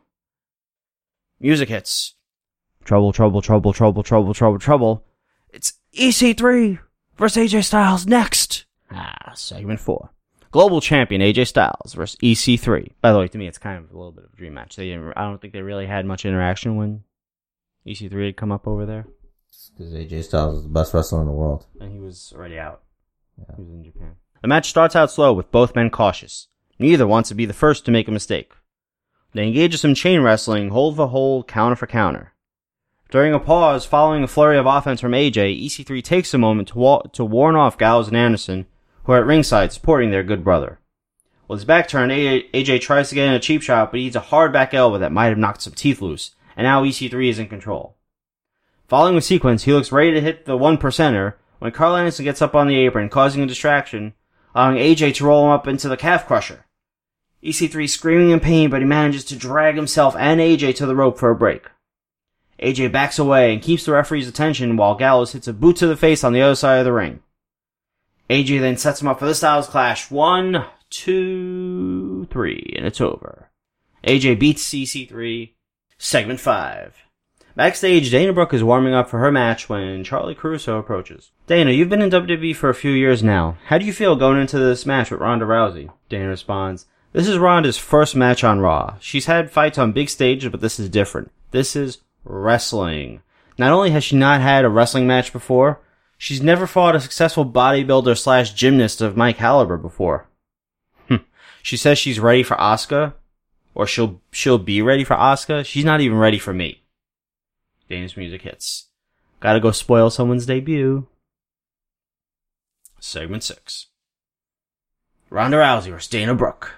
Music hits. Trouble. It's EC3 versus AJ Styles next. Segment 4. Global champion AJ Styles versus EC3. By the way, to me, it's kind of a little bit of a dream match. I don't think they really had much interaction when EC3 had come up over there. Because AJ Styles was the best wrestler in the world. And he was already out. Yeah. He was in Japan. The match starts out slow with both men cautious. Neither wants to be the first to make a mistake. They engage in some chain wrestling, hold for hold, counter for counter. During a pause, following a flurry of offense from AJ, EC3 takes a moment to warn off Gallows and Anderson, who are at ringside supporting their good brother. With his back turned, AJ tries to get in a cheap shot, but he eats a hard back elbow that might have knocked some teeth loose, and now EC3 is in control. Following the sequence, he looks ready to hit the one-percenter when Carl Anderson gets up on the apron, causing a distraction, allowing AJ to roll him up into the calf crusher. EC3 screaming in pain, but he manages to drag himself and AJ to the rope for a break. AJ backs away and keeps the referee's attention while Gallows hits a boot to the face on the other side of the ring. AJ then sets him up for the Styles Clash. 1, 2, 3, and it's over. AJ beats EC3. Segment 5. Backstage, Dana Brooke is warming up for her match when Charlie Caruso approaches. Dana, you've been in WWE for a few years now. How do you feel going into this match with Ronda Rousey? Dana responds, this is Ronda's first match on Raw. She's had fights on big stages, but this is different. This is wrestling. Not only has she not had a wrestling match before, she's never fought a successful bodybuilder/gymnast of my caliber before. She says she's ready for Asuka, or she'll be ready for Asuka. She's not even ready for me. Dana's music hits. Gotta go spoil someone's debut. Segment 6. Ronda Rousey versus Dana Brooke.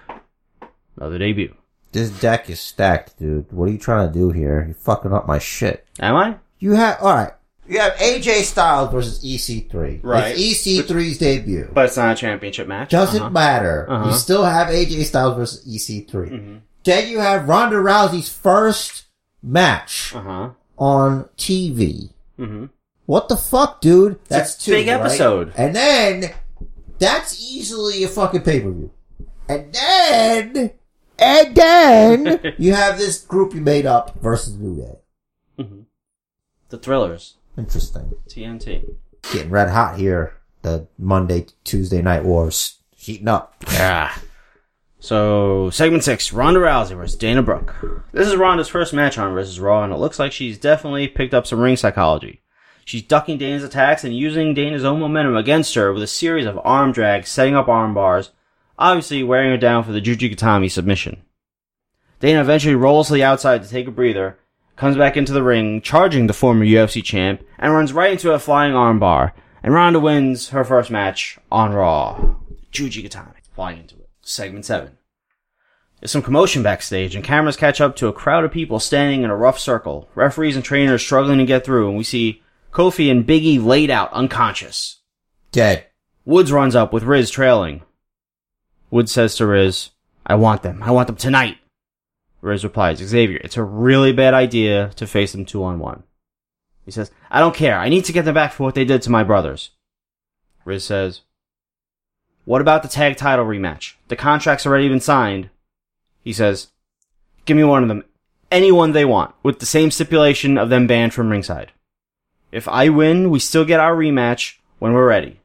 Another debut. This deck is stacked, dude. What are you trying to do here? You're fucking up my shit. Am I? Alright. You have AJ Styles versus EC3. Right. It's EC3's debut. But it's not a championship match. Doesn't matter. Uh-huh. You still have AJ Styles versus EC3. Mm-hmm. Then you have Ronda Rousey's first match on TV. Mm-hmm. What the fuck, dude? That's it's a big episode. Right? And then, that's easily a fucking pay-per-view. And then, you have this group you made up versus New Day. Mm-hmm. The Thrillers. Interesting. TNT. Getting red hot here. The Monday, Tuesday night wars. Heating up. Yeah. So, segment 6, Ronda Rousey versus Dana Brooke. This is Ronda's first match on versus Raw, and it looks like she's definitely picked up some ring psychology. She's ducking Dana's attacks and using Dana's own momentum against her with a series of arm drags, setting up arm bars, obviously wearing her down for the Jujigatami submission. Dana eventually rolls to the outside to take a breather, comes back into the ring, charging the former UFC champ, and runs right into a flying arm bar. And Ronda wins her first match on Raw. Jujigatami. Flying into it. Segment 7. There's some commotion backstage, and cameras catch up to a crowd of people standing in a rough circle. Referees and trainers struggling to get through, and we see Kofi and Big E laid out unconscious. Dead. Woods runs up with Riz trailing. Woods says to Riz, I want them. I want them tonight. Riz replies, Xavier, it's a really bad idea to face them 2-on-1. He says, I don't care. I need to get them back for what they did to my brothers. Riz says, what about the tag title rematch? The contract's already been signed. He says, give me one of them. Anyone they want, with the same stipulation of them banned from ringside. If I win, we still get our rematch when we're ready.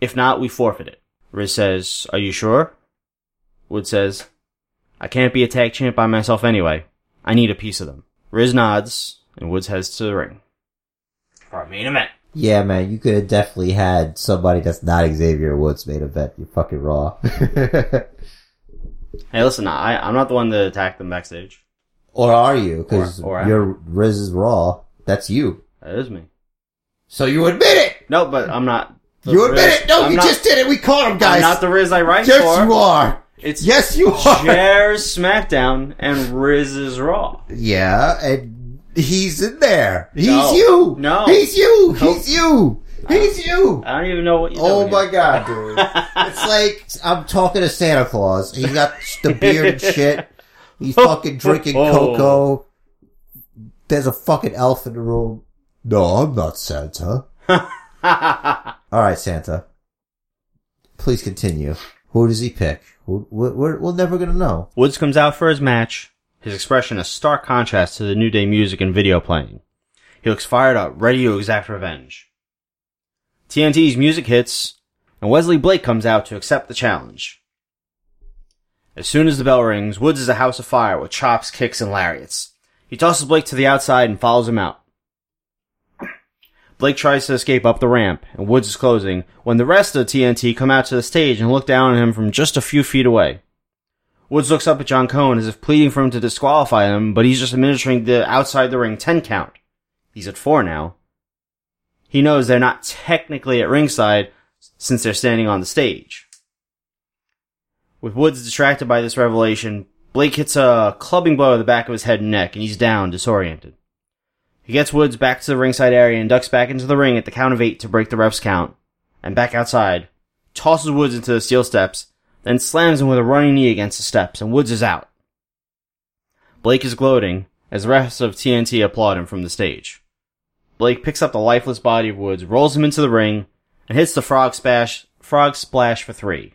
If not, we forfeit it. Riz says, are you sure? Wood says, I can't be a tag champ by myself anyway. I need a piece of them. Riz nods, and Woods heads to the ring. For our main event. Yeah, man, you could have definitely had somebody that's not Xavier Woods made a bet. You're fucking Raw. Hey, listen, I'm not the one that attacked them backstage. Or are you? Because your Riz is Raw. That's you. That is me. So you admit it! No, but I'm not. You admit Riz. It! No, you just did it! We caught him, guys! I'm not the Riz I write for. Yes, you are! Yes, you are! Jer's SmackDown and Riz is Raw. Yeah, and... He's in there. He's you. No. He's you. He's you. He's you. I don't even know what you're doing. Oh my God, dude. It's like I'm talking to Santa Claus. He's got the beard and shit. He's fucking drinking cocoa. There's a fucking elf in the room. No, I'm not Santa. All right, Santa. Please continue. Who does he pick? We're never going to know. Woods comes out for his match, his expression a stark contrast to the New Day music and video playing. He looks fired up, ready to exact revenge. TNT's music hits, and Wesley Blake comes out to accept the challenge. As soon as the bell rings, Woods is a house of fire with chops, kicks, and lariats. He tosses Blake to the outside and follows him out. Blake tries to escape up the ramp, and Woods is closing, when the rest of the TNT come out to the stage and look down at him from just a few feet away. Woods looks up at John Cohen as if pleading for him to disqualify him, but he's just administering the outside the ring 10 count. He's at 4 now. He knows they're not technically at ringside since they're standing on the stage. With Woods distracted by this revelation, Blake hits a clubbing blow to the back of his head and neck, and he's down, disoriented. He gets Woods back to the ringside area and ducks back into the ring at the count of 8 to break the ref's count, and back outside, tosses Woods into the steel steps, then slams him with a running knee against the steps, and Woods is out. Blake is gloating, as the rest of TNT applaud him from the stage. Blake picks up the lifeless body of Woods, rolls him into the ring, and hits the frog splash for 3.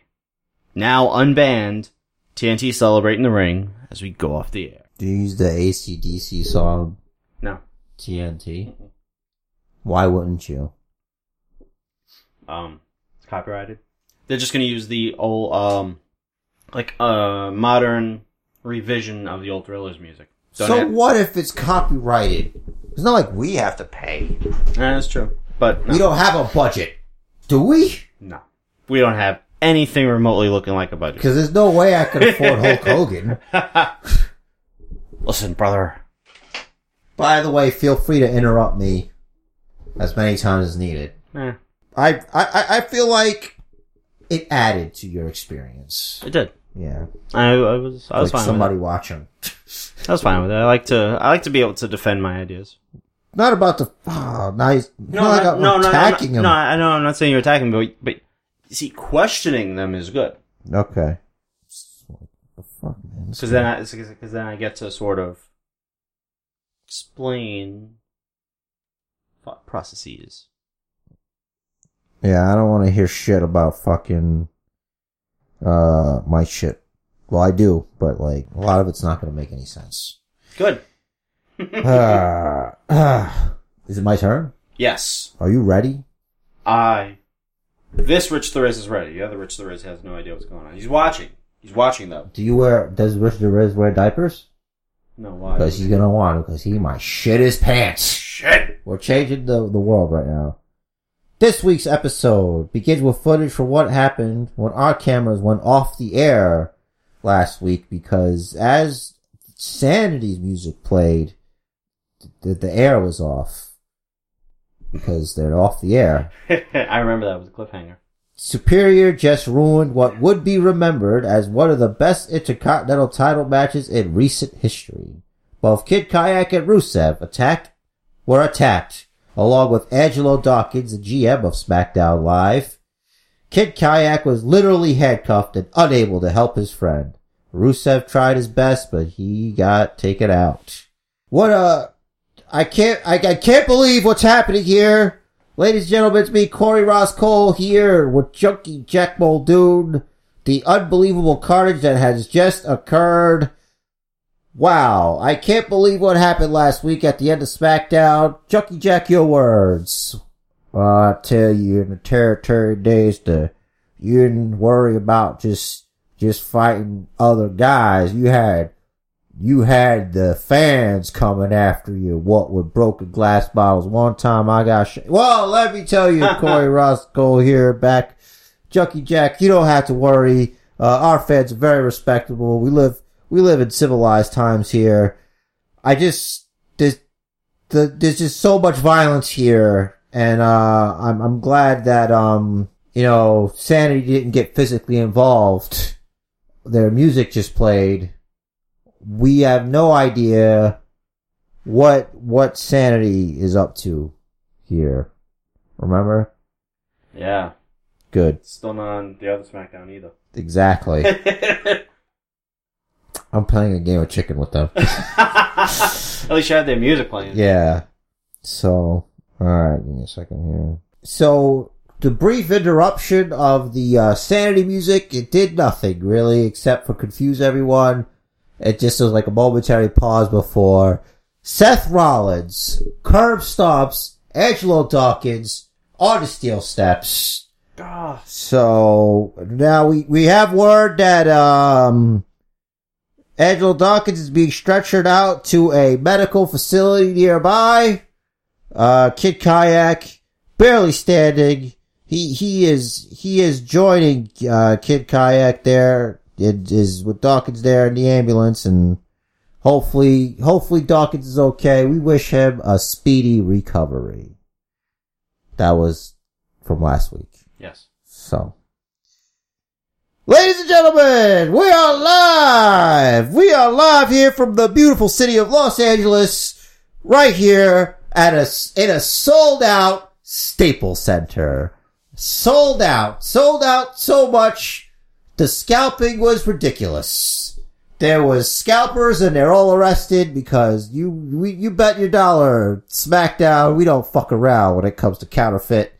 Now unbanned, TNT celebrating the ring as we go off the air. Do you use the AC/DC song? No. TNT. Why wouldn't you? It's copyrighted. They're just gonna use the old modern revision of the old Thrillers music. What if it's copyrighted? It's not like we have to pay. That's true. But no. We don't have a budget. Do we? No. We don't have anything remotely looking like a budget. Because there's no way I could afford Hulk Hogan. Listen, brother. By the way, feel free to interrupt me as many times as needed. I feel like it added to your experience. It did. Yeah. I was fine with it. Like somebody watching. I was fine with it. I like to be able to defend my ideas. Not about the... Oh, nice. No, attacking him. No, I know I'm not saying you're attacking me, but see, questioning them is good. Okay. What the fuck, man? Because then I get to sort of explain thought processes. Yeah, I don't want to hear shit about fucking my shit. Well, I do, but like a lot of it's not going to make any sense. Good. Is it my turn? Yes. Are you ready? This Rich the Riz is ready. The other Rich the Riz has no idea what's going on. He's watching though. Does Rich the Riz wear diapers? No, why? Because he's going to want it, because he might shit his pants. Shit! We're changing the world right now. This week's episode begins with footage from what happened when our cameras went off the air last week, because as Sanity's music played, the air was off. Because they're off the air. I remember that was a cliffhanger. Superior just ruined what would be remembered as one of the best intercontinental title matches in recent history. Both Kid Kayak and Rusev were attacked, along with Angelo Dawkins, the GM of SmackDown Live. Kid Kayak was literally handcuffed and unable to help his friend. Rusev tried his best, but he got taken out. I can't believe what's happening here. Ladies and gentlemen, it's me, Corey Ross Cole, here with Junkie Jack Muldoon. The unbelievable carnage that has just occurred. Wow, I can't believe what happened last week at the end of SmackDown. Junkie Jack, your words. I tell you, in the territory days, you didn't worry about just fighting other guys. You had the fans coming after you. What with broken glass bottles? One time I got well, let me tell you, Corey Roscoe here, back. Junkie Jack, you don't have to worry. Our fans are very respectable. We live in civilized times here. There's just so much violence here. And, I'm glad that, Sanity didn't get physically involved. Their music just played. We have no idea what Sanity is up to here. Remember? Yeah. Good. Still not on the other SmackDown either. Exactly. I'm playing a game of chicken with them. At least you have their music playing. Yeah. So, alright, give me a second here. So, the brief interruption of the Sanity music, it did nothing really except for confuse everyone. It just was like a momentary pause before Seth Rollins curb stomps Angelo Dawkins on the steel steps. God. So, now we have word that, Angelo Dawkins is being stretchered out to a medical facility nearby. Kid Kayak, barely standing. He is joining, Kid Kayak there. It is with Dawkins there in the ambulance, and hopefully Dawkins is okay. We wish him a speedy recovery. That was from last week. Yes. So. Ladies and gentlemen, we are live! We are live here from the beautiful city of Los Angeles, right here at in a sold-out Staples Center. Sold out so much, the scalping was ridiculous. There was scalpers and they're all arrested because you bet your dollar, SmackDown, we don't fuck around when it comes to counterfeit.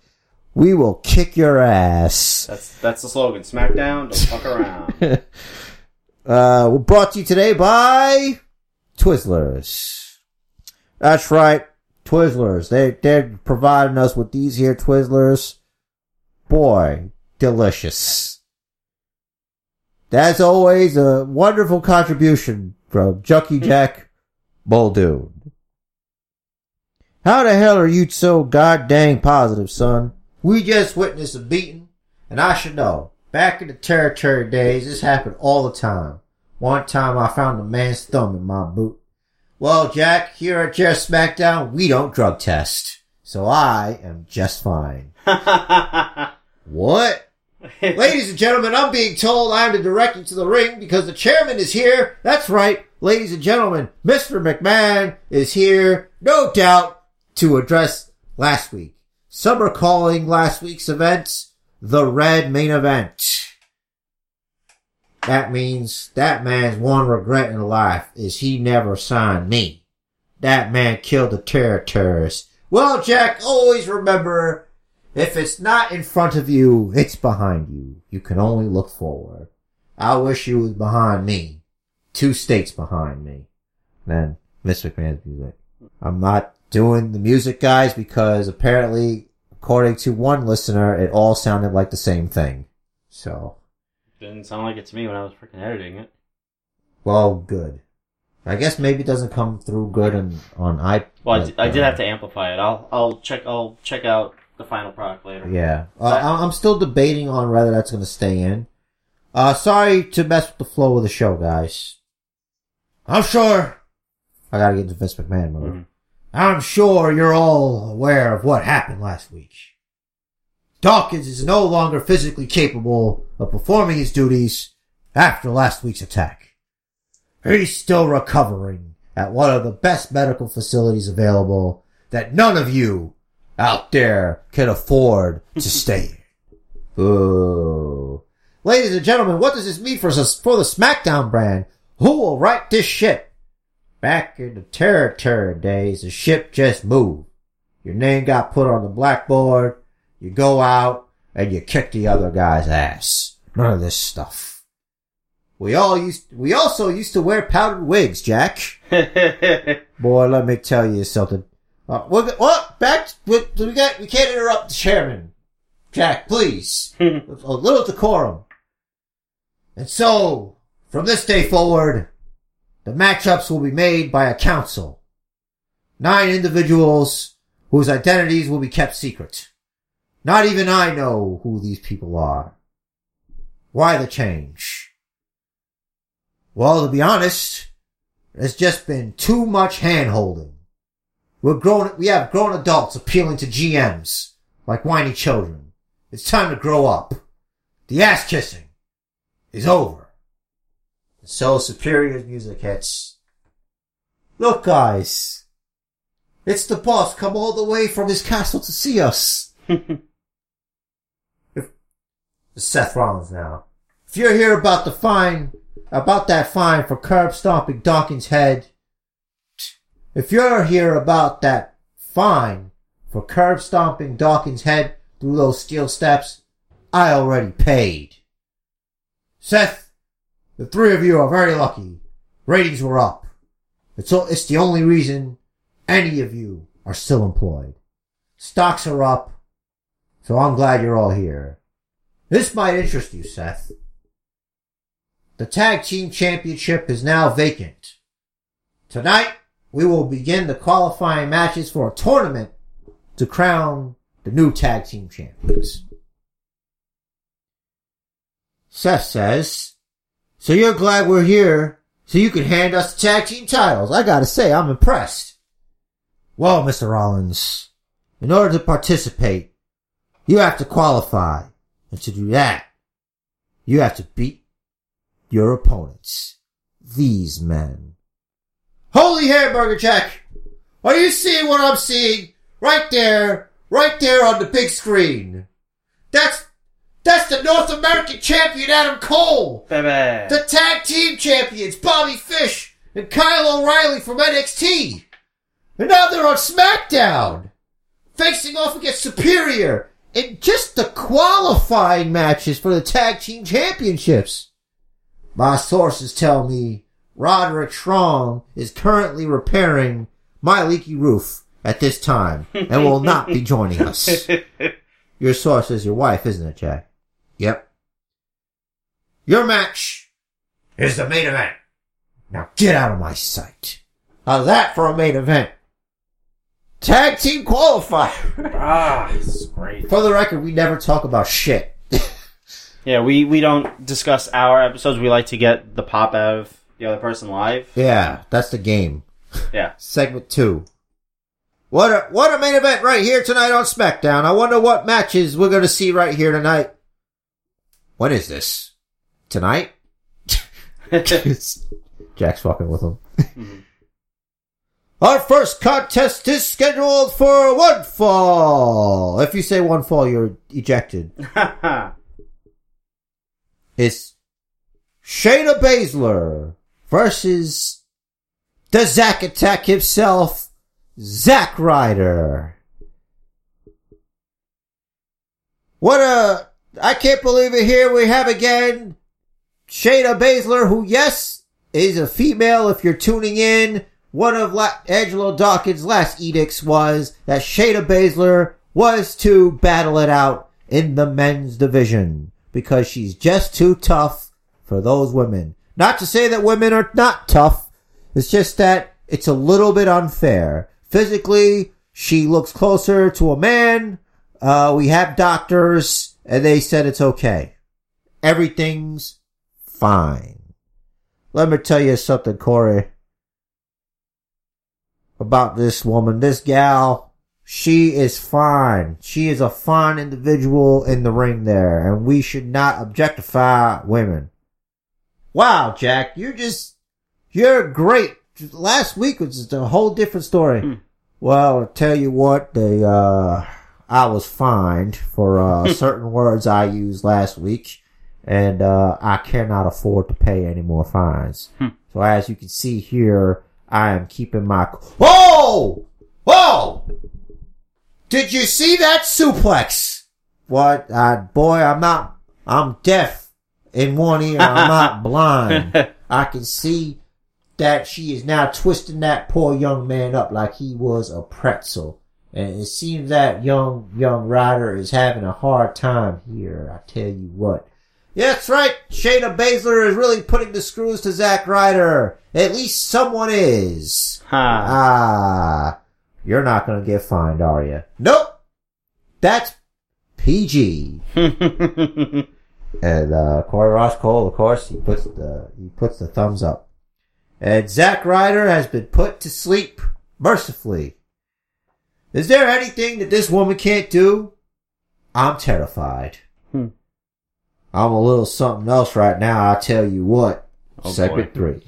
We will kick your ass. That's the slogan. SmackDown, don't fuck around. We're brought to you today by Twizzlers. That's right, Twizzlers. They're providing us with these here Twizzlers. Boy, delicious. That's always a wonderful contribution from Junkie Jack Muldoon. How the hell are you so goddamn positive, son? We just witnessed a beating, and I should know. Back in the territory days, this happened all the time. One time I found a man's thumb in my boot. Well, Jack, here at your SmackDown, we don't drug test. So I am just fine. What? Ladies and gentlemen, I'm being told I'm the director to the ring because the chairman is here. That's right, ladies and gentlemen, Mr. McMahon is here, no doubt, to address last week. Some are calling last week's events the Red Main Event. That means that man's one regret in life is he never signed me. That man killed a terrorist. Well, Jack, always remember, if it's not in front of you, it's behind you. You can only look forward. I wish you was behind me. 2 states behind me. Then, Mr. McMahon's music. I'm not doing the music, guys, because apparently, according to one listener, it all sounded like the same thing. So. Didn't sound like it to me when I was freaking editing it. Well, good. I guess maybe it doesn't come through good on iPod. Well, I did have to amplify it. I'll check out the final product later. Yeah. I'm still debating on whether that's going to stay in. Sorry to mess with the flow of the show, guys. I'm sure. I gotta get into Vince McMahon mode. Mm-hmm. I'm sure you're all aware of what happened last week. Dawkins is no longer physically capable of performing his duties after last week's attack. He's still recovering at one of the best medical facilities available that none of you out there can afford to stay in. Ooh. Ladies and gentlemen, what does this mean for the SmackDown brand? Who will write this shit? Back in the territory days, the ship just moved. Your name got put on the blackboard, you go out, and you kick the other guy's ass. None of this stuff. We also used to wear powdered wigs, Jack. Boy, let me tell you something. We can't interrupt the chairman. Jack, please. A little decorum. And so, from this day forward, the matchups will be made by a council. 9 individuals whose identities will be kept secret. Not even I know who these people are. Why the change? Well, to be honest, there's just been too much hand-holding. We have grown adults appealing to GMs like whiny children. It's time to grow up. The ass-kissing is over. So Superior's music hits. Look, guys. It's the boss come all the way from his castle to see us. Seth Rollins now. If you're here about the fine, about that fine for curb stomping Dawkins' head, if you're here about that fine for curb stomping Dawkins' head through those steel steps, I already paid. Seth, the three of you are very lucky. Ratings were up. It's the only reason any of you are still employed. Stocks are up, so I'm glad you're all here. This might interest you, Seth. The Tag Team Championship is now vacant. Tonight, we will begin the qualifying matches for a tournament to crown the new Tag Team Champions. Seth says, so you're glad we're here so you can hand us the tag team titles. I gotta say, I'm impressed. Well, Mr. Rollins, in order to participate, you have to qualify. And to do that, you have to beat your opponents. These men. Holy hamburger, Jack! Are you seeing what I'm seeing? Right there on the big screen. That's the North American champion, Adam Cole! Baby. The tag team champions, Bobby Fish and Kyle O'Reilly from NXT! And now they're on SmackDown! Facing off against Superior in just the qualifying matches for the tag team championships! My sources tell me Roderick Strong is currently repairing my leaky roof at this time and will not be joining us. Your source is your wife, isn't it, Jack? Yep. Your match is the main event. Now get out of my sight. How's that for a main event? Tag team qualifier. Ah, this is great. For the record, we never talk about shit. Yeah, we don't discuss our episodes. We like to get the pop out of the other person live. Yeah, that's the game. Yeah. Segment 2. What a main event right here tonight on SmackDown. I wonder what matches we're going to see right here tonight. What is this? Tonight? Jack's fucking with him. Mm-hmm. Our first contest is scheduled for one fall. If you say one fall, you're ejected. It's Shayna Baszler versus the Zack Attack himself, Zack Ryder. I can't believe it. Here we have again Shayna Baszler, who, yes, is a female if you're tuning in. One of Angelo Dawkins' last edicts was that Shayna Baszler was to battle it out in the men's division because she's just too tough for those women. Not to say that women are not tough. It's just that it's a little bit unfair. Physically, she looks closer to a man. We have doctors, and they said it's okay. Everything's fine. Let me tell you something, Corey, about this woman, this gal. She is fine. She is a fine individual in the ring there, and we should not objectify women. Wow, Jack, you're great. Last week was just a whole different story. Mm. Well, I'll tell you what, I was fined for certain words I used last week, and I cannot afford to pay any more fines. Mm. So as you can see here, I am keeping my... Whoa! Whoa! Did you see that suplex? What? I'm deaf in one ear. I'm not blind. I can see that she is now twisting that poor young man up like he was a pretzel. And it seems that young Ryder is having a hard time here. I tell you what. Yeah, that's right. Shayna Baszler is really putting the screws to Zack Ryder. At least someone is. Huh. Ah. You're not going to get fined, are you? Nope. That's PG. And Corey Ross Cole, of course, he puts the thumbs up. And Zack Ryder has been put to sleep mercifully. Is there anything that this woman can't do? I'm terrified. Hmm. I'm a little something else right now, I tell you what. Oh, segment 3.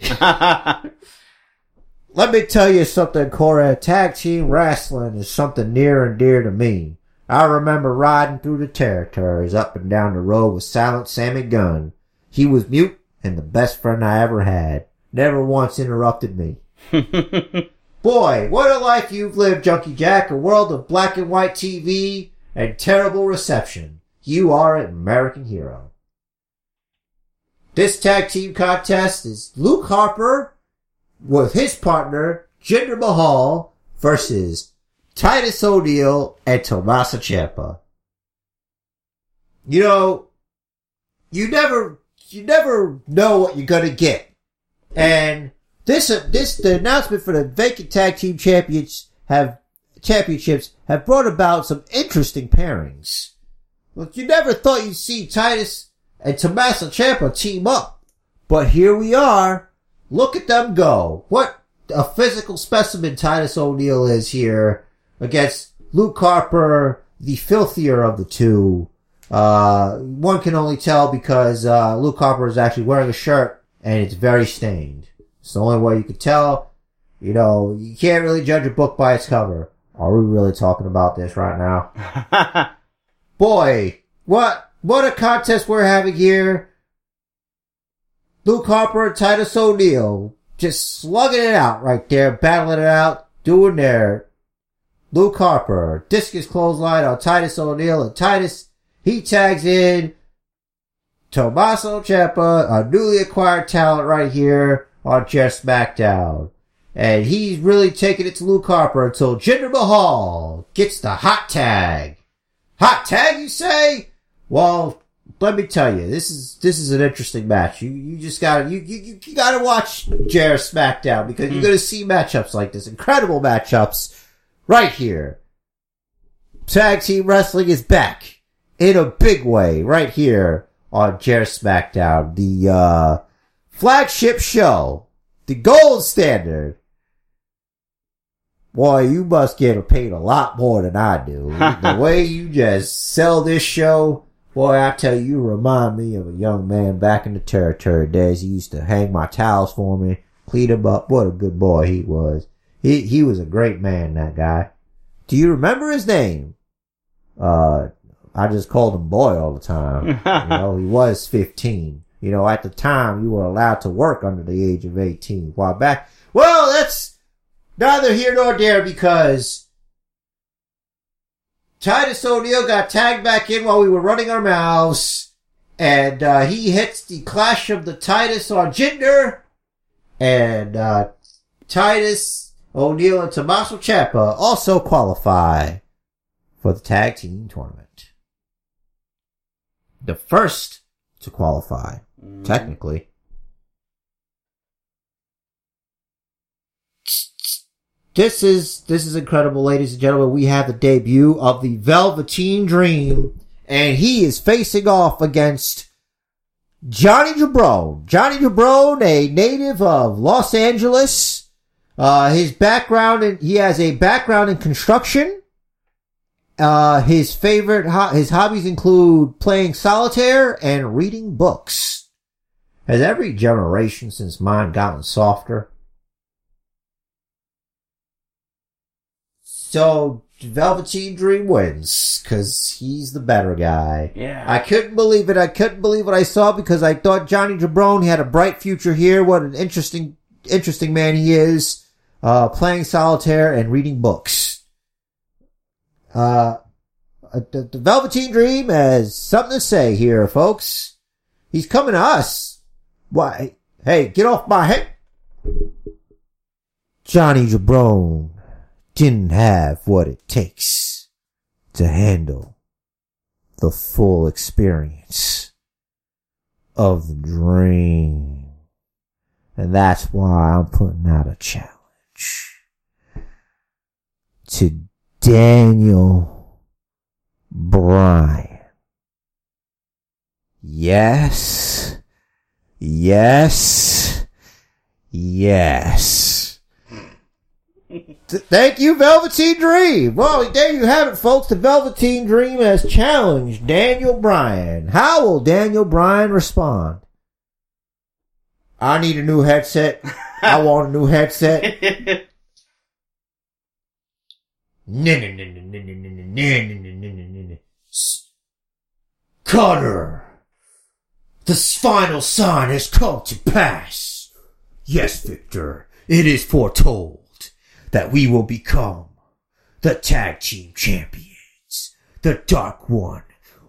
Let me tell you something, Cora. Tag team wrestling is something near and dear to me. I remember riding through the territories up and down the road with Silent Sammy Gunn. He was mute and the best friend I ever had. Never once interrupted me. Boy, what a life you've lived, Junkie Jack. A world of black and white TV and terrible reception. You are an American hero. This tag team contest is Luke Harper with his partner, Jinder Mahal, versus Titus O'Neil and Tommaso Ciampa. You know, you never know what you're gonna get. And this the announcement for the vacant tag team championships have brought about some interesting pairings. Look, you never thought you'd see Titus and Tommaso Ciampa team up, but here we are. Look at them go. What a physical specimen Titus O'Neil is here against Luke Harper, the filthier of the two. One can only tell because Luke Harper is actually wearing a shirt and it's very stained. It's the only way you could tell. You know, you can't really judge a book by its cover. Are we really talking about this right now? Boy, what a contest we're having here. Luke Harper and Titus O'Neil just slugging it out right there, battling it out, doing their Luke Harper discus clothesline on Titus O'Neil, and Titus, he tags in Tommaso Ciampa, a newly acquired talent right here on Jeff SmackDown. And he's really taking it to Luke Harper until Jinder Mahal gets the hot tag. Hot tag, you say? Well, let me tell you, this is an interesting match. You just gotta, you gotta watch Jarrett SmackDown because you're gonna see matchups like this. Incredible matchups right here. Tag team wrestling is back in a big way right here on Jarrett SmackDown. The, flagship show. The gold standard. Boy, you must get paid a lot more than I do. The way you just sell this show. Boy, I tell you, you remind me of a young man back in the territory days. He used to hang my towels for me, clean them up. What a good boy he was. He was a great man, that guy. Do you remember his name? I just called him boy all the time. You know, he was 15. You know, at the time, you were allowed to work under the age of 18. While back, well, that's neither here nor there because Titus O'Neil got tagged back in while we were running our mouths, and he hits the Clash of the Titus on Jinder, and Titus O'Neil and Tommaso Ciampa also qualify for the tag team tournament. The first to qualify, technically. This is incredible, ladies and gentlemen. We have the debut of the Velveteen Dream, and he is facing off against Johnny Jabron. Johnny Jabron, a native of Los Angeles. He has a background in construction. His hobbies include playing solitaire and reading books. Has every generation since mine gotten softer? So, Velveteen Dream wins, because he's the better guy. Yeah. I couldn't believe it. I couldn't believe what I saw, because I thought Johnny Jabron had a bright future here. What an interesting man he is, playing solitaire and reading books. The Velveteen Dream has something to say here, folks. He's coming to us. Why? Hey, get off my head. Johnny Jabron didn't have what it takes to handle the full experience of the dream. And that's why I'm putting out a challenge to Daniel Bryan. Yes. Yes. Yes. Thank you, Velveteen Dream. Well, there you have it, folks. The Velveteen Dream has challenged Daniel Bryan. How will Daniel Bryan respond? I need a new headset. I want a new headset. Cutter, the final sign has come to pass. Yes, Victor, it is foretold that we will become the tag team champions. The Dark One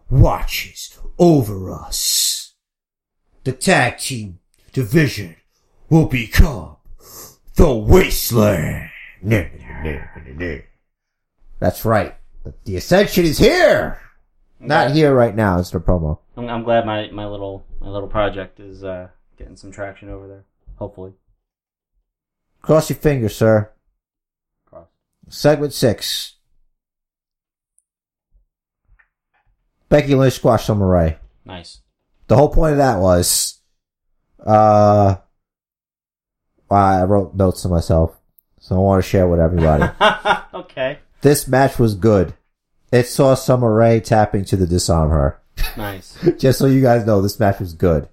watches over us. The tag team division will become the Wasteland. That's right. The Ascension is here. Okay. Not here right now. It's the promo. I'm glad my little project is getting some traction over there. Hopefully. Cross your fingers, sir. Cross. Segment 6. Becky Lynch squashed Summer Rae. Nice. The whole point of that was, I wrote notes to myself, so I want to share with everybody. Okay. This match was good. It saw Summer Rae tapping to the disarm her. Nice. Just so you guys know, this match was good.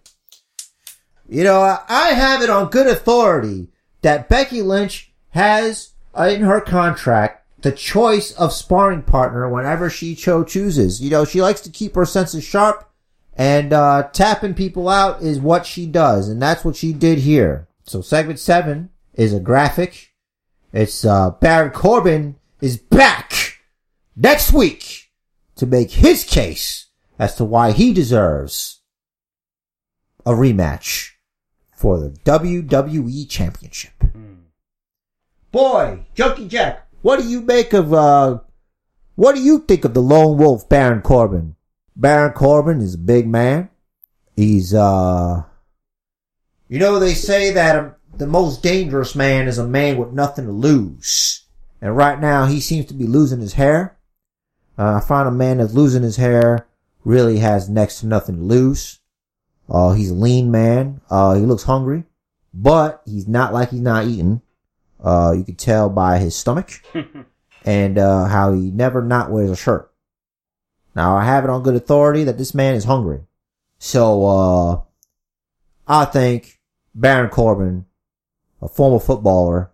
You know, I have it on good authority that Becky Lynch has in her contract the choice of sparring partner whenever she chooses. You know, she likes to keep her senses sharp, and tapping people out is what she does, and that's what she did here. So segment 7 is a graphic. It's Baron Corbin is back next week to make his case as to why he deserves a rematch for the WWE Championship. Mm. Boy, Junkie Jack, what do you make of, what do you think of the lone wolf Baron Corbin? Baron Corbin is a big man. He's, you know, they say that the most dangerous man is a man with nothing to lose. And right now, he seems to be losing his hair. I find a man that's losing his hair really has next to nothing to lose. He's a lean man. He looks hungry. But he's not like he's not eating. You can tell by his stomach. And how he never not wears a shirt. Now, I have it on good authority that this man is hungry. So, I think Baron Corbin, a former footballer,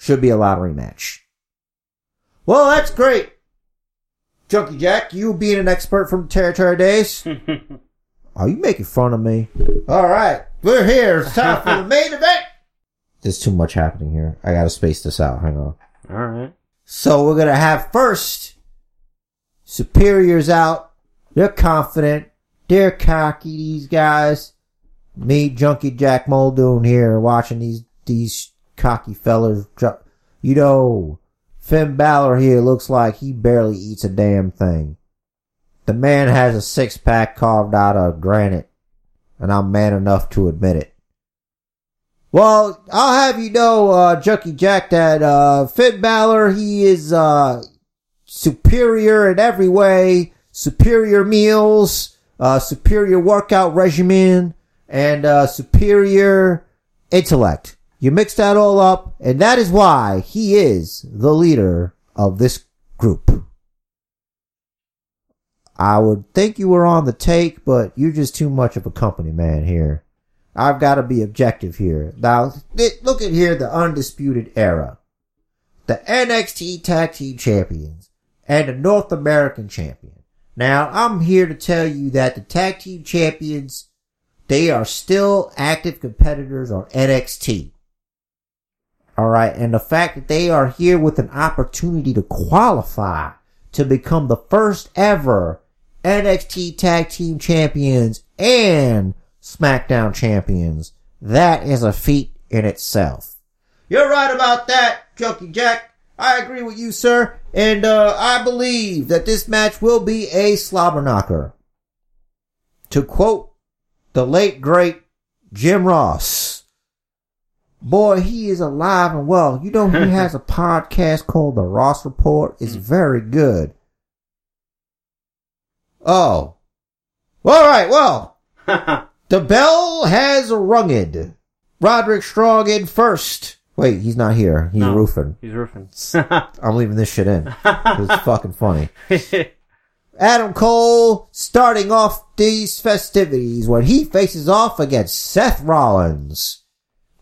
should be a lottery match. Well, that's great. Junkie Jack, you being an expert from Terror Terror Days. Are you making fun of me? All right. We're here. It's time for the main event. There's too much happening here. I got to space this out. Hang on. All right. So we're going to have first, Superior's out. They're confident. They're cocky, these guys. Me, Junkie Jack Muldoon here, watching these cocky fellers. You know, Finn Balor here looks like he barely eats a damn thing. The man has a six-pack carved out of granite, and I'm man enough to admit it. Well, I'll have you know, Junkie Jack, that Finn Balor, he is superior in every way. Superior meals, superior workout regimen, and superior intellect. You mix that all up, and that is why he is the leader of this group. I would think you were on the take, but you're just too much of a company man here. I've got to be objective here. Now, look at here, the Undisputed Era. The NXT Tag Team Champions and the North American Champion. Now, I'm here to tell you that the Tag Team Champions, they are still active competitors on NXT. Alright, and the fact that they are here with an opportunity to qualify to become the first ever NXT Tag Team Champions and SmackDown Champions, that is a feat in itself. You're right about that, Junkie Jack. I agree with you, sir. And I believe that this match will be a slobber knocker. To quote the late, great Jim Ross. Boy, he is alive and well. You know, he has a podcast called The Ross Report. It's very good. Oh. All right, well. The bell has rung. Roderick Strong in first. Wait, he's not here. He's roofing. He's roofing. I'm leaving this shit in. It's fucking funny. Adam Cole starting off these festivities when he faces off against Seth Rollins.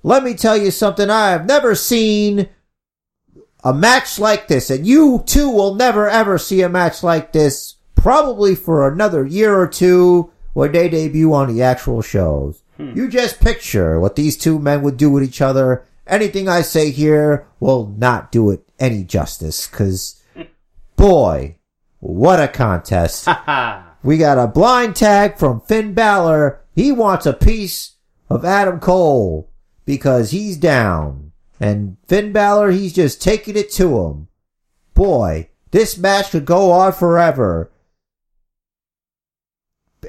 Let me tell you something. I have never seen a match like this, and you too will never ever see a match like this, probably for another year or two when they debut on the actual shows. You just picture what these two men would do with each other. Anything I say here will not do it any justice, because, boy, what a contest. We got a blind tag from Finn Balor. He wants a piece of Adam Cole because he's down. And Finn Balor, he's just taking it to him. Boy, this match could go on forever.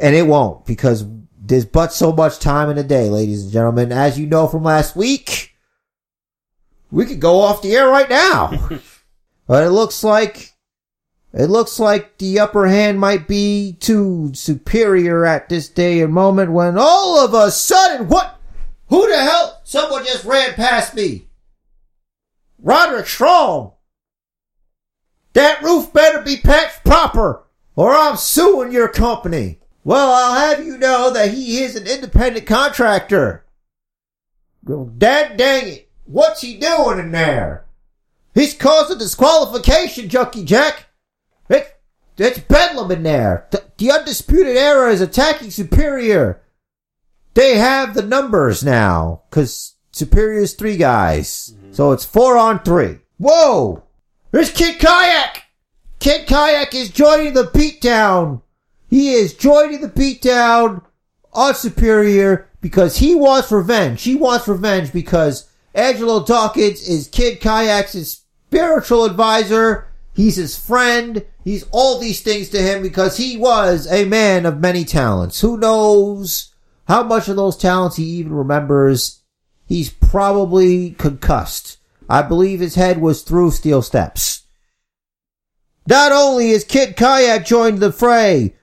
And it won't, because there's but so much time in a day, ladies and gentlemen. As you know from last week, we could go off the air right now. But it looks like the upper hand might be too Superior at this day and moment, when all of a sudden, what? Who the hell? Someone just ran past me. Roderick Strong. That roof better be patched proper, or I'm suing your company. Well, I'll have you know that he is an independent contractor. Dad dang it. What's he doing in there? He's causing disqualification, Junkie Jack. It's bedlam in there. The Undisputed Era is attacking Superior. They have the numbers now, because Superior's three guys. So it's 4-on-3. Whoa! There's Kid Kayak! Kid Kayak is joining the beatdown. He is joining the beatdown on Superior because he wants revenge. He wants revenge because Angelo Dawkins is Kid Kayak's spiritual advisor. He's his friend. He's all these things to him because he was a man of many talents. Who knows how much of those talents he even remembers? He's probably concussed. I believe his head was through steel steps. Not only is Kid Kayak joined the fray,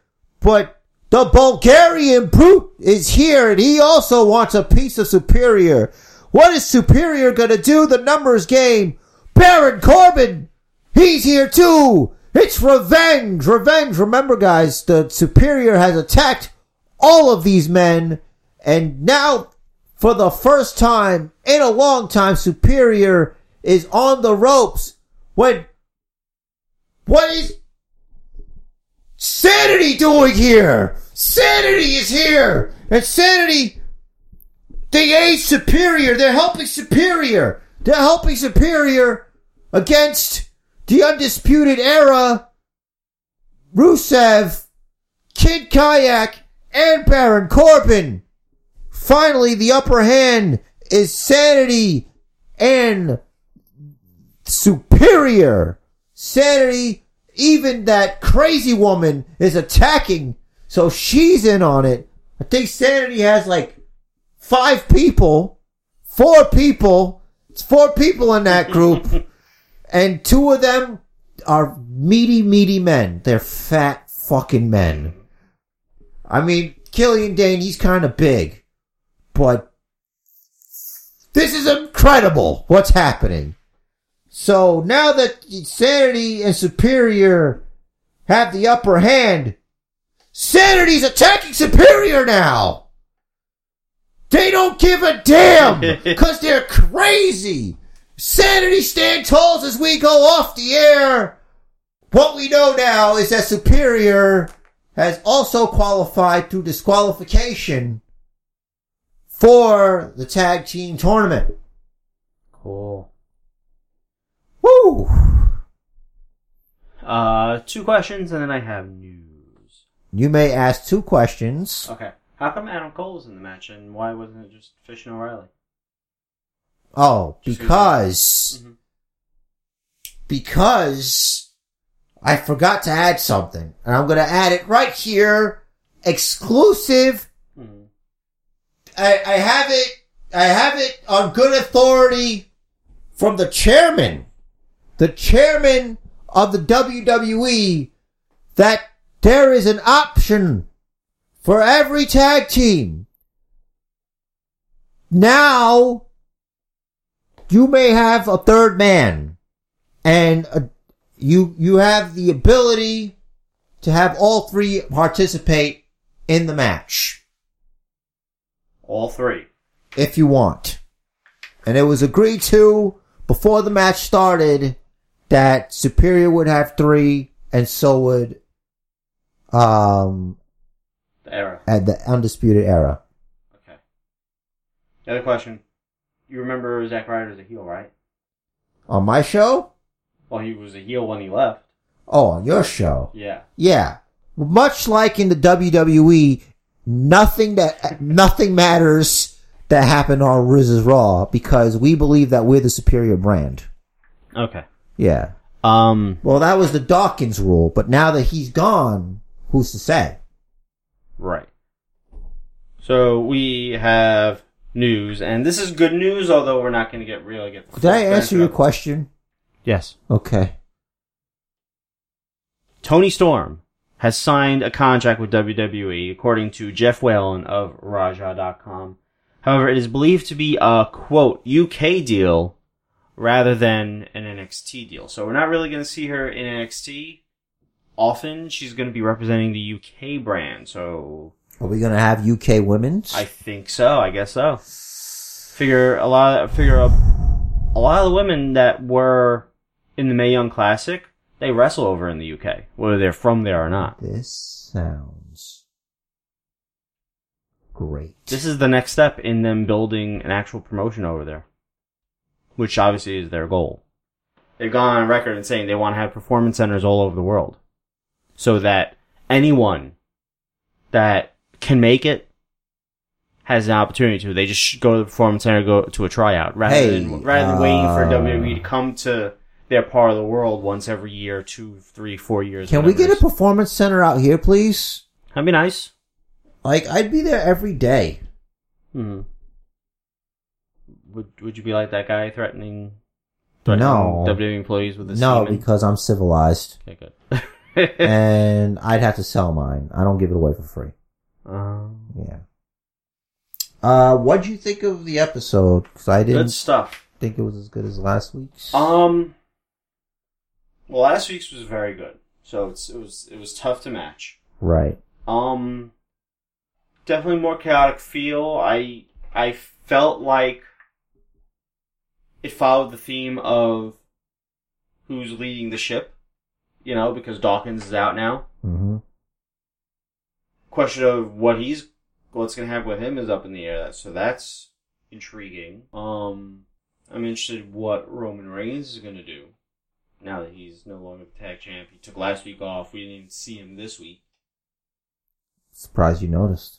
but the Bulgarian brute is here, and he also wants a piece of Superior. What is Superior gonna do? The numbers game. Baron Corbin, he's here too. It's revenge. Revenge. Remember, guys, the Superior has attacked all of these men, and now, for the first time in a long time, Superior is on the ropes. What is Sanity doing here? Sanity is here! And Sanity, they aid Superior. They're helping Superior. They're helping Superior against the Undisputed Era, Rusev, Kid Kayak, and Baron Corbin. Finally, the upper hand is Sanity and Superior. Sanity, even that crazy woman is attacking, so she's in on it. I think Sanity has like 4 people. It's 4 people in that group. And 2 of them are meaty men. They're fat fucking men. I mean, Killian Dane, he's kind of big. But this is incredible what's happening. So now that Sanity and Superior have the upper hand, Sanity's attacking Superior now. They don't give a damn because they're crazy. Sanity stand tall as we go off the air. What we know now is that Superior has also qualified through disqualification for the tag team tournament. Cool. Woo! 2 questions, and then I have news. You may ask 2 questions. Okay. How come Adam Cole was in the match, and why wasn't it just Fish and O'Reilly? Oh, because I forgot to add something, and I'm going to add it right here. Exclusive. Mm-hmm. I have it on good authority from the chairman. The chairman of the WWE, that there is an option for every tag team. Now, you may have a third man, and you have the ability to have all 3 participate in the match. All 3. If you want. And it was agreed to before the match started that Superior would have three, and so would the Era. At the Undisputed Era. Okay. The other question. You remember Zack Ryder as a heel, right? On my show? Well, he was a heel when he left. Oh, on your show? Yeah. Yeah. Much like in the WWE, nothing matters that happened on Riz's Raw, because we believe that we're the superior brand. Okay. Yeah. Well, that was the Dawkins rule, but now that he's gone, who's to say? Right. So we have news, and this is good news, although we're not going to get. Did I answer your question? Yes. Okay. Toni Storm has signed a contract with WWE, according to Jeff Whalen of Raja.com. However, it is believed to be a, quote, UK deal rather than an NXT deal. So we're not really going to see her in NXT often. She's going to be representing the UK brand, so... Are we going to have UK women's? I think so, I guess so. Figure a lot of the women that were in the Mae Young Classic... They wrestle over in the UK, whether they're from there or not. This sounds great. This is the next step in them building an actual promotion over there, which obviously is their goal. They've gone on record and saying they want to have performance centers all over the world so that anyone that can make it has an opportunity to. They just go to the performance center, go to a tryout, rather than waiting for WWE to come to... They're part of the world once every year, 2, 3, 4 years. Can we get a performance center out here, please? That'd be nice. Like, I'd be there every day. Hmm. Would you be like that guy threatening no. WWE employees with a semen? No, because I'm civilized. Okay, good. And I'd have to sell mine. I don't give it away for free. Yeah. What'd you think of the episode? Because I didn't. Good stuff. Think it was as good as last week's. Well, last week's was very good, so it was tough to match. Right. Definitely more chaotic feel. I felt like it followed the theme of who's leading the ship, you know, because Dawkins is out now. Mm-hmm. Question of what's going to happen with him is up in the air. So that's intriguing. I'm interested what Roman Reigns is going to do. Now that he's no longer the tag champ, he took last week off. We didn't even see him this week. Surprised you noticed.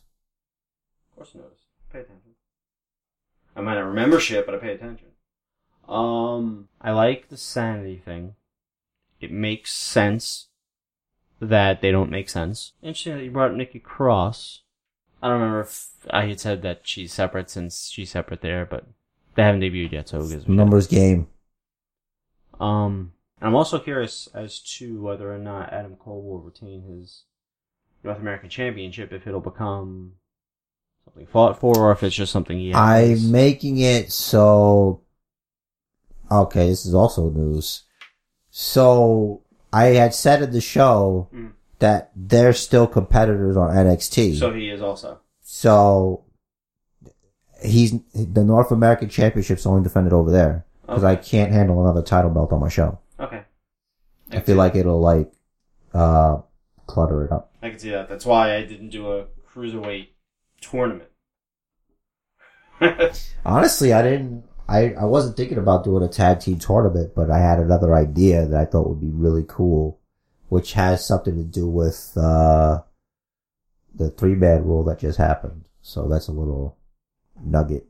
Of course I noticed. I pay attention. I might not remember shit, but I pay attention. I like the Sanity thing. It makes sense that they don't make sense. Interesting that you brought up Nikki Cross. I don't remember if I had said that she's separate since she's separate there, but they haven't debuted yet, so who gives a numbers game. I'm also curious as to whether or not Adam Cole will retain his North American Championship, if it'll become something fought for, or if it's just something he has. I'm making it so... Okay, this is also news. So, I had said at the show that they're still competitors on NXT. So he is also. So, the North American Championship's only defended over there. Because I can't handle another title belt on my show. Okay. I feel like it'll, clutter it up. I can see that. That's why I didn't do a cruiserweight tournament. Honestly, I didn't... I wasn't thinking about doing a tag team tournament, but I had another idea that I thought would be really cool, which has something to do with the three-man rule that just happened. So that's a little nugget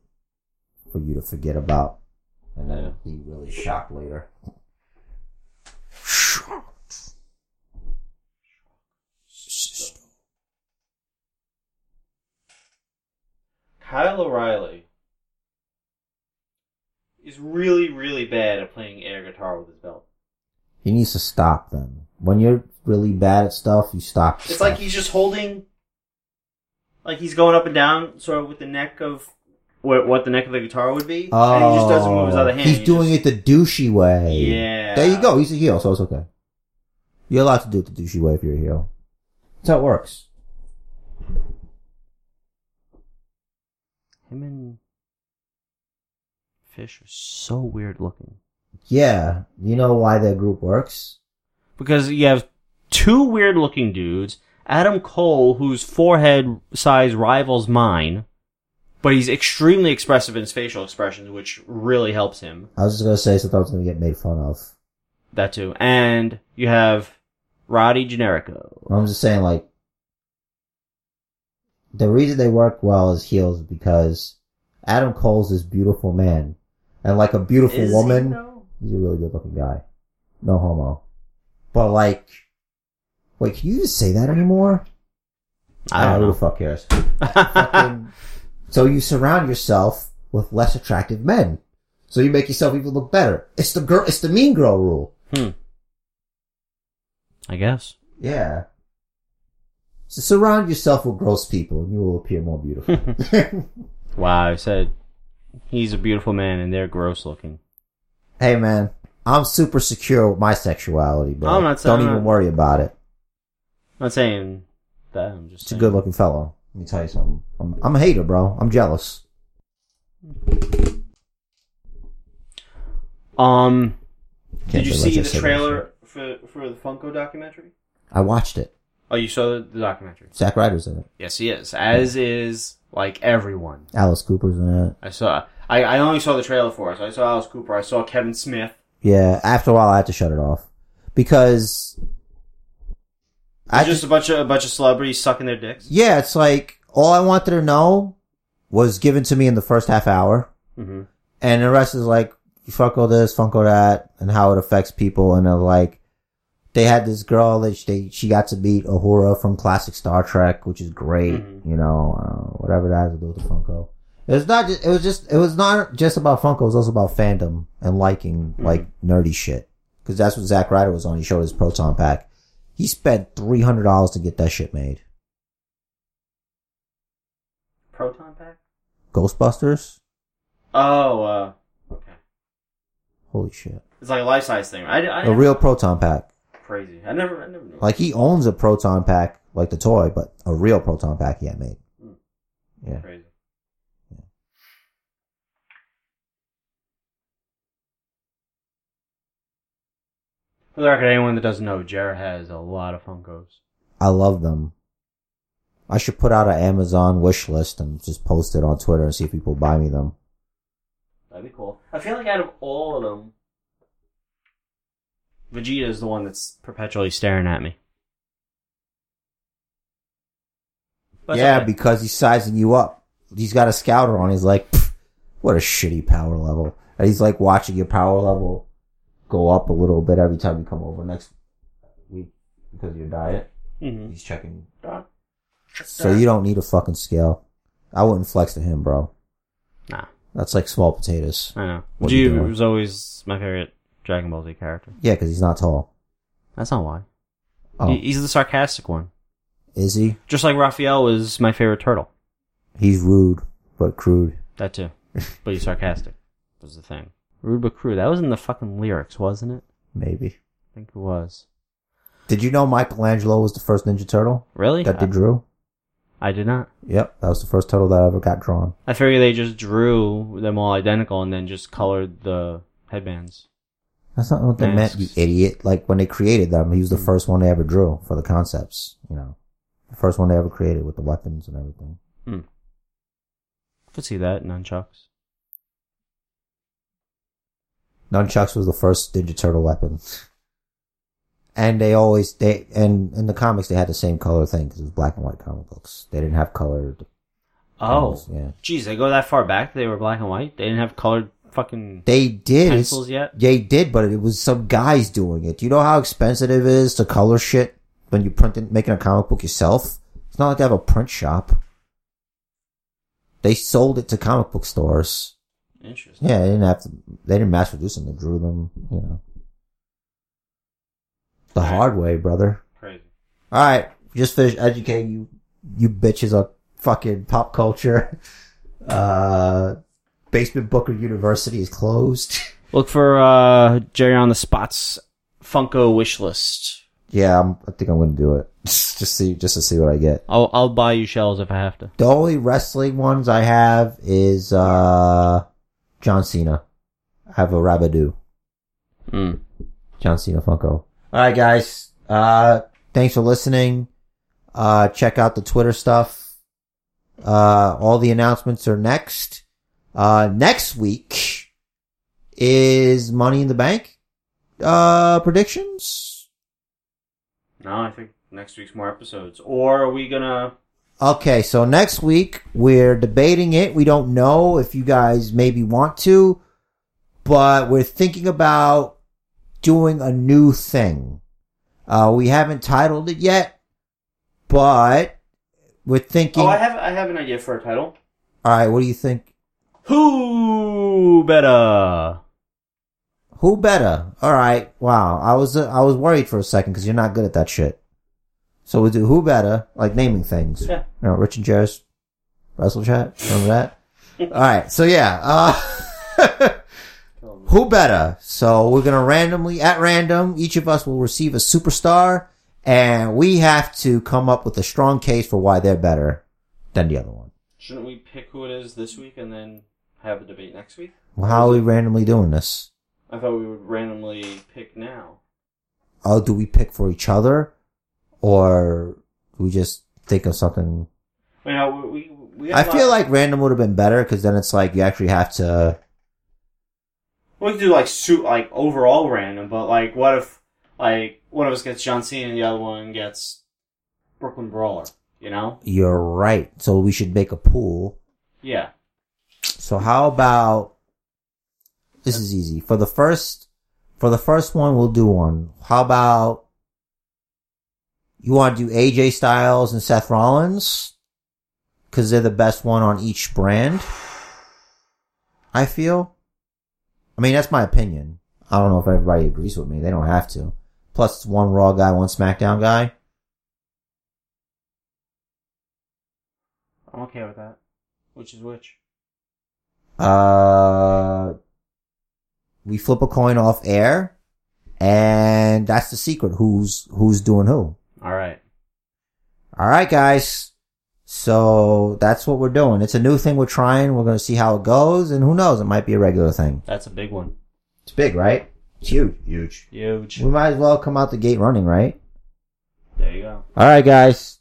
for you to forget about. And then I'll be really shocked later. Kyle O'Reilly is really, really bad at playing air guitar with his belt. He needs to stop then. When you're really bad at stuff, you stop. It's like he's just holding, like he's going up and down, sort of with the neck of... What the neck of the guitar would be? Oh, and he just doesn't move his other hand. He's doing it the douchey way. Yeah. There you go. He's a heel, so it's okay. You're allowed to do it the douchey way if you're a heel. That's how it works. Him and Fish are so weird looking. Yeah. You know why that group works? Because you have two weird-looking dudes, Adam Cole, whose forehead size rivals mine, but he's extremely expressive in his facial expressions, which really helps him. I was just going to say something I was going to get made fun of. That too. And you have Roddy Generico. I'm just saying, like, the reason they work well as heels is because Adam Cole's this beautiful man. And like a beautiful woman, he's a really good looking guy. No homo. But like, wait, can you just say that anymore? I don't know. Who the fuck cares? So you surround yourself with less attractive men. So you make yourself even look better. It's the mean girl rule. I guess. Yeah. So surround yourself with gross people and you will appear more beautiful. Wow, I said he's a beautiful man and they're gross looking. Hey man, I'm super secure with my sexuality, bro. I'm not saying, don't even worry about it. I'm not saying that, I'm just saying. It's a good looking fellow. Let me tell you something. I'm a hater, bro. I'm jealous. Did you see the trailer for the Funko documentary? I watched it. Oh, you saw the documentary? Zack Ryder's in it. Yes, he is. As is, like, everyone. Alice Cooper's in it. I only saw the trailer for it. So I saw Alice Cooper. I saw Kevin Smith. Yeah, after a while I had to shut it off. Because... Just a bunch of celebrities sucking their dicks? Yeah, it's like, all I wanted to know was given to me in the first half hour. Mm-hmm. And the rest is like, Funko this, Funko that, and how it affects people. And they're like, they had this girl that she got to meet Uhura from classic Star Trek, which is great. Mm-hmm. You know, whatever that has to do with the Funko. It was not just about Funko. It was also about fandom and liking, mm-hmm. like, nerdy shit. Cause that's what Zack Ryder was on. He showed his proton pack. He spent $300 to get that shit made. Proton pack? Ghostbusters? Oh, okay. Holy shit. It's like a life-size thing. A real proton pack. Crazy. I never knew. Like, he owns a proton pack, like the toy, but a real proton pack he had made. Mm. Yeah. Crazy. Yeah. For the record, anyone that doesn't know, Jarrett has a lot of Funkos. I love them. I should put out an Amazon wish list and just post it on Twitter and see if people buy me them. That'd be cool. I feel like out of all of them, Vegeta is the one that's perpetually staring at me. But yeah, okay. Because he's sizing you up. He's got a scouter on. He's like, what a shitty power level. And he's like watching your power level go up a little bit every time you come over next week because of your diet. Mm-hmm. He's checking. So you don't need a fucking scale. I wouldn't flex to him, bro. Nah. That's like small potatoes. I know. Vegeta was always my favorite Dragon Ball Z character. Yeah, because he's not tall. That's not why. Oh. He's the sarcastic one. Is he? Just like Raphael was my favorite turtle. He's rude, but crude. That too. But he's sarcastic. Was the thing. Rude but crude. That was in the fucking lyrics, wasn't it? Maybe. I think it was. Did you know Michelangelo was the first Ninja Turtle? Really? That they drew? I did not. Yep, that was the first turtle that ever got drawn. I figured they just drew them all identical and then just colored the headbands. That's not what they meant, you idiot. Like, when they created them, he was the first one they ever drew for the concepts, you know. The first one they ever created with the weapons and everything. Hmm. Could see that, nunchucks. Nunchucks was the first Ninja Turtle weapon. And they in the comics, they had the same color thing, because it was black and white comic books. They didn't have colored. Oh. Colors, yeah. Geez, they go that far back, they were black and white? They didn't have colored... They did. Pencils yet? They did, but it was some guys doing it. Do you know how expensive it is to color shit when you're making a comic book yourself? It's not like they have a print shop. They sold it to comic book stores. Interesting. Yeah, they didn't mass produce them. They drew them, you know. The hard way, brother. Crazy. Alright, just finish educating you bitches on fucking pop culture. Basement Booker University is closed. Look for Jerry on the Spot's Funko wish list. Yeah, I think I'm going to do it just to see what I get. I'll buy you shells if I have to. The only wrestling ones I have is John Cena. I have a Rabidou. John Cena Funko. All right, guys. Thanks for listening. Check out the Twitter stuff. All the announcements are next. Next week is Money in the Bank. Predictions? No, I think next week's more episodes. Or are we gonna... Okay, so next week we're debating it. We don't know if you guys maybe want to, but we're thinking about doing a new thing. We haven't titled it yet, but we're thinking... Oh, I have an idea for a title. All right, what do you think? Who better? Who better? All right. Wow, I was worried for a second because you're not good at that shit. So we'll do Who Better, like naming things. Yeah. You know, Rich and Jerry's Wrestle Chat. Remember that? All right. So yeah. Who Better? So we're going to randomly, at random, each of us will receive a superstar and we have to come up with a strong case for why they're better than the other one. Shouldn't we pick who it is this week and then have a debate next week? Well, how are we randomly doing this? I thought we would randomly pick now. Oh, do we pick for each other? Or we just think of something. Well, we I feel like random would have been better because then it's like you actually have to. We could do like overall random, but like what if like one of us gets John Cena and the other one gets Brooklyn Brawler? You know. You're right. So we should make a pool. Yeah. So how about this is easy for the first one we'll do one. How about? You want to do AJ Styles and Seth Rollins? Because they're the best one on each brand. I feel. I mean, that's my opinion. I don't know if everybody agrees with me. They don't have to. Plus, it's one Raw guy, one SmackDown guy. I'm okay with that. Which is which? We flip a coin off air. And that's the secret. Who's doing who. All right, guys. So that's what we're doing. It's a new thing we're trying. We're going to see how it goes. And who knows? It might be a regular thing. That's a big one. It's big, right? It's huge. Huge. Huge. We might as well come out the gate running, right? There you go. All right, guys.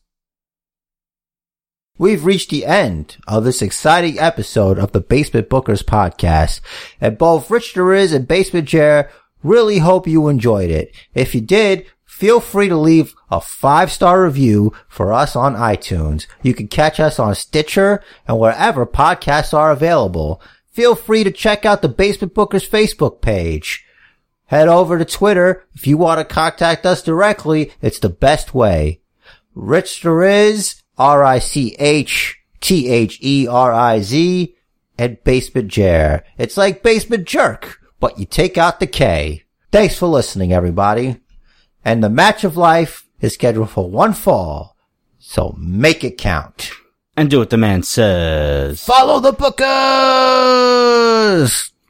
We've reached the end of this exciting episode of the Basement Bookers podcast. And both Rich Deriz and Basement Jer really hope you enjoyed it. If you did... Feel free to leave a 5-star review for us on iTunes. You can catch us on Stitcher and wherever podcasts are available. Feel free to check out the Basement Bookers Facebook page. Head over to Twitter. If you want to contact us directly, it's the best way. Rich Deriz, RichTheriz, and Basement Jer. It's like Basement Jerk, but you take out the K. Thanks for listening, everybody. And the match of life is scheduled for one fall, so make it count. And do what the man says. Follow the Bookers!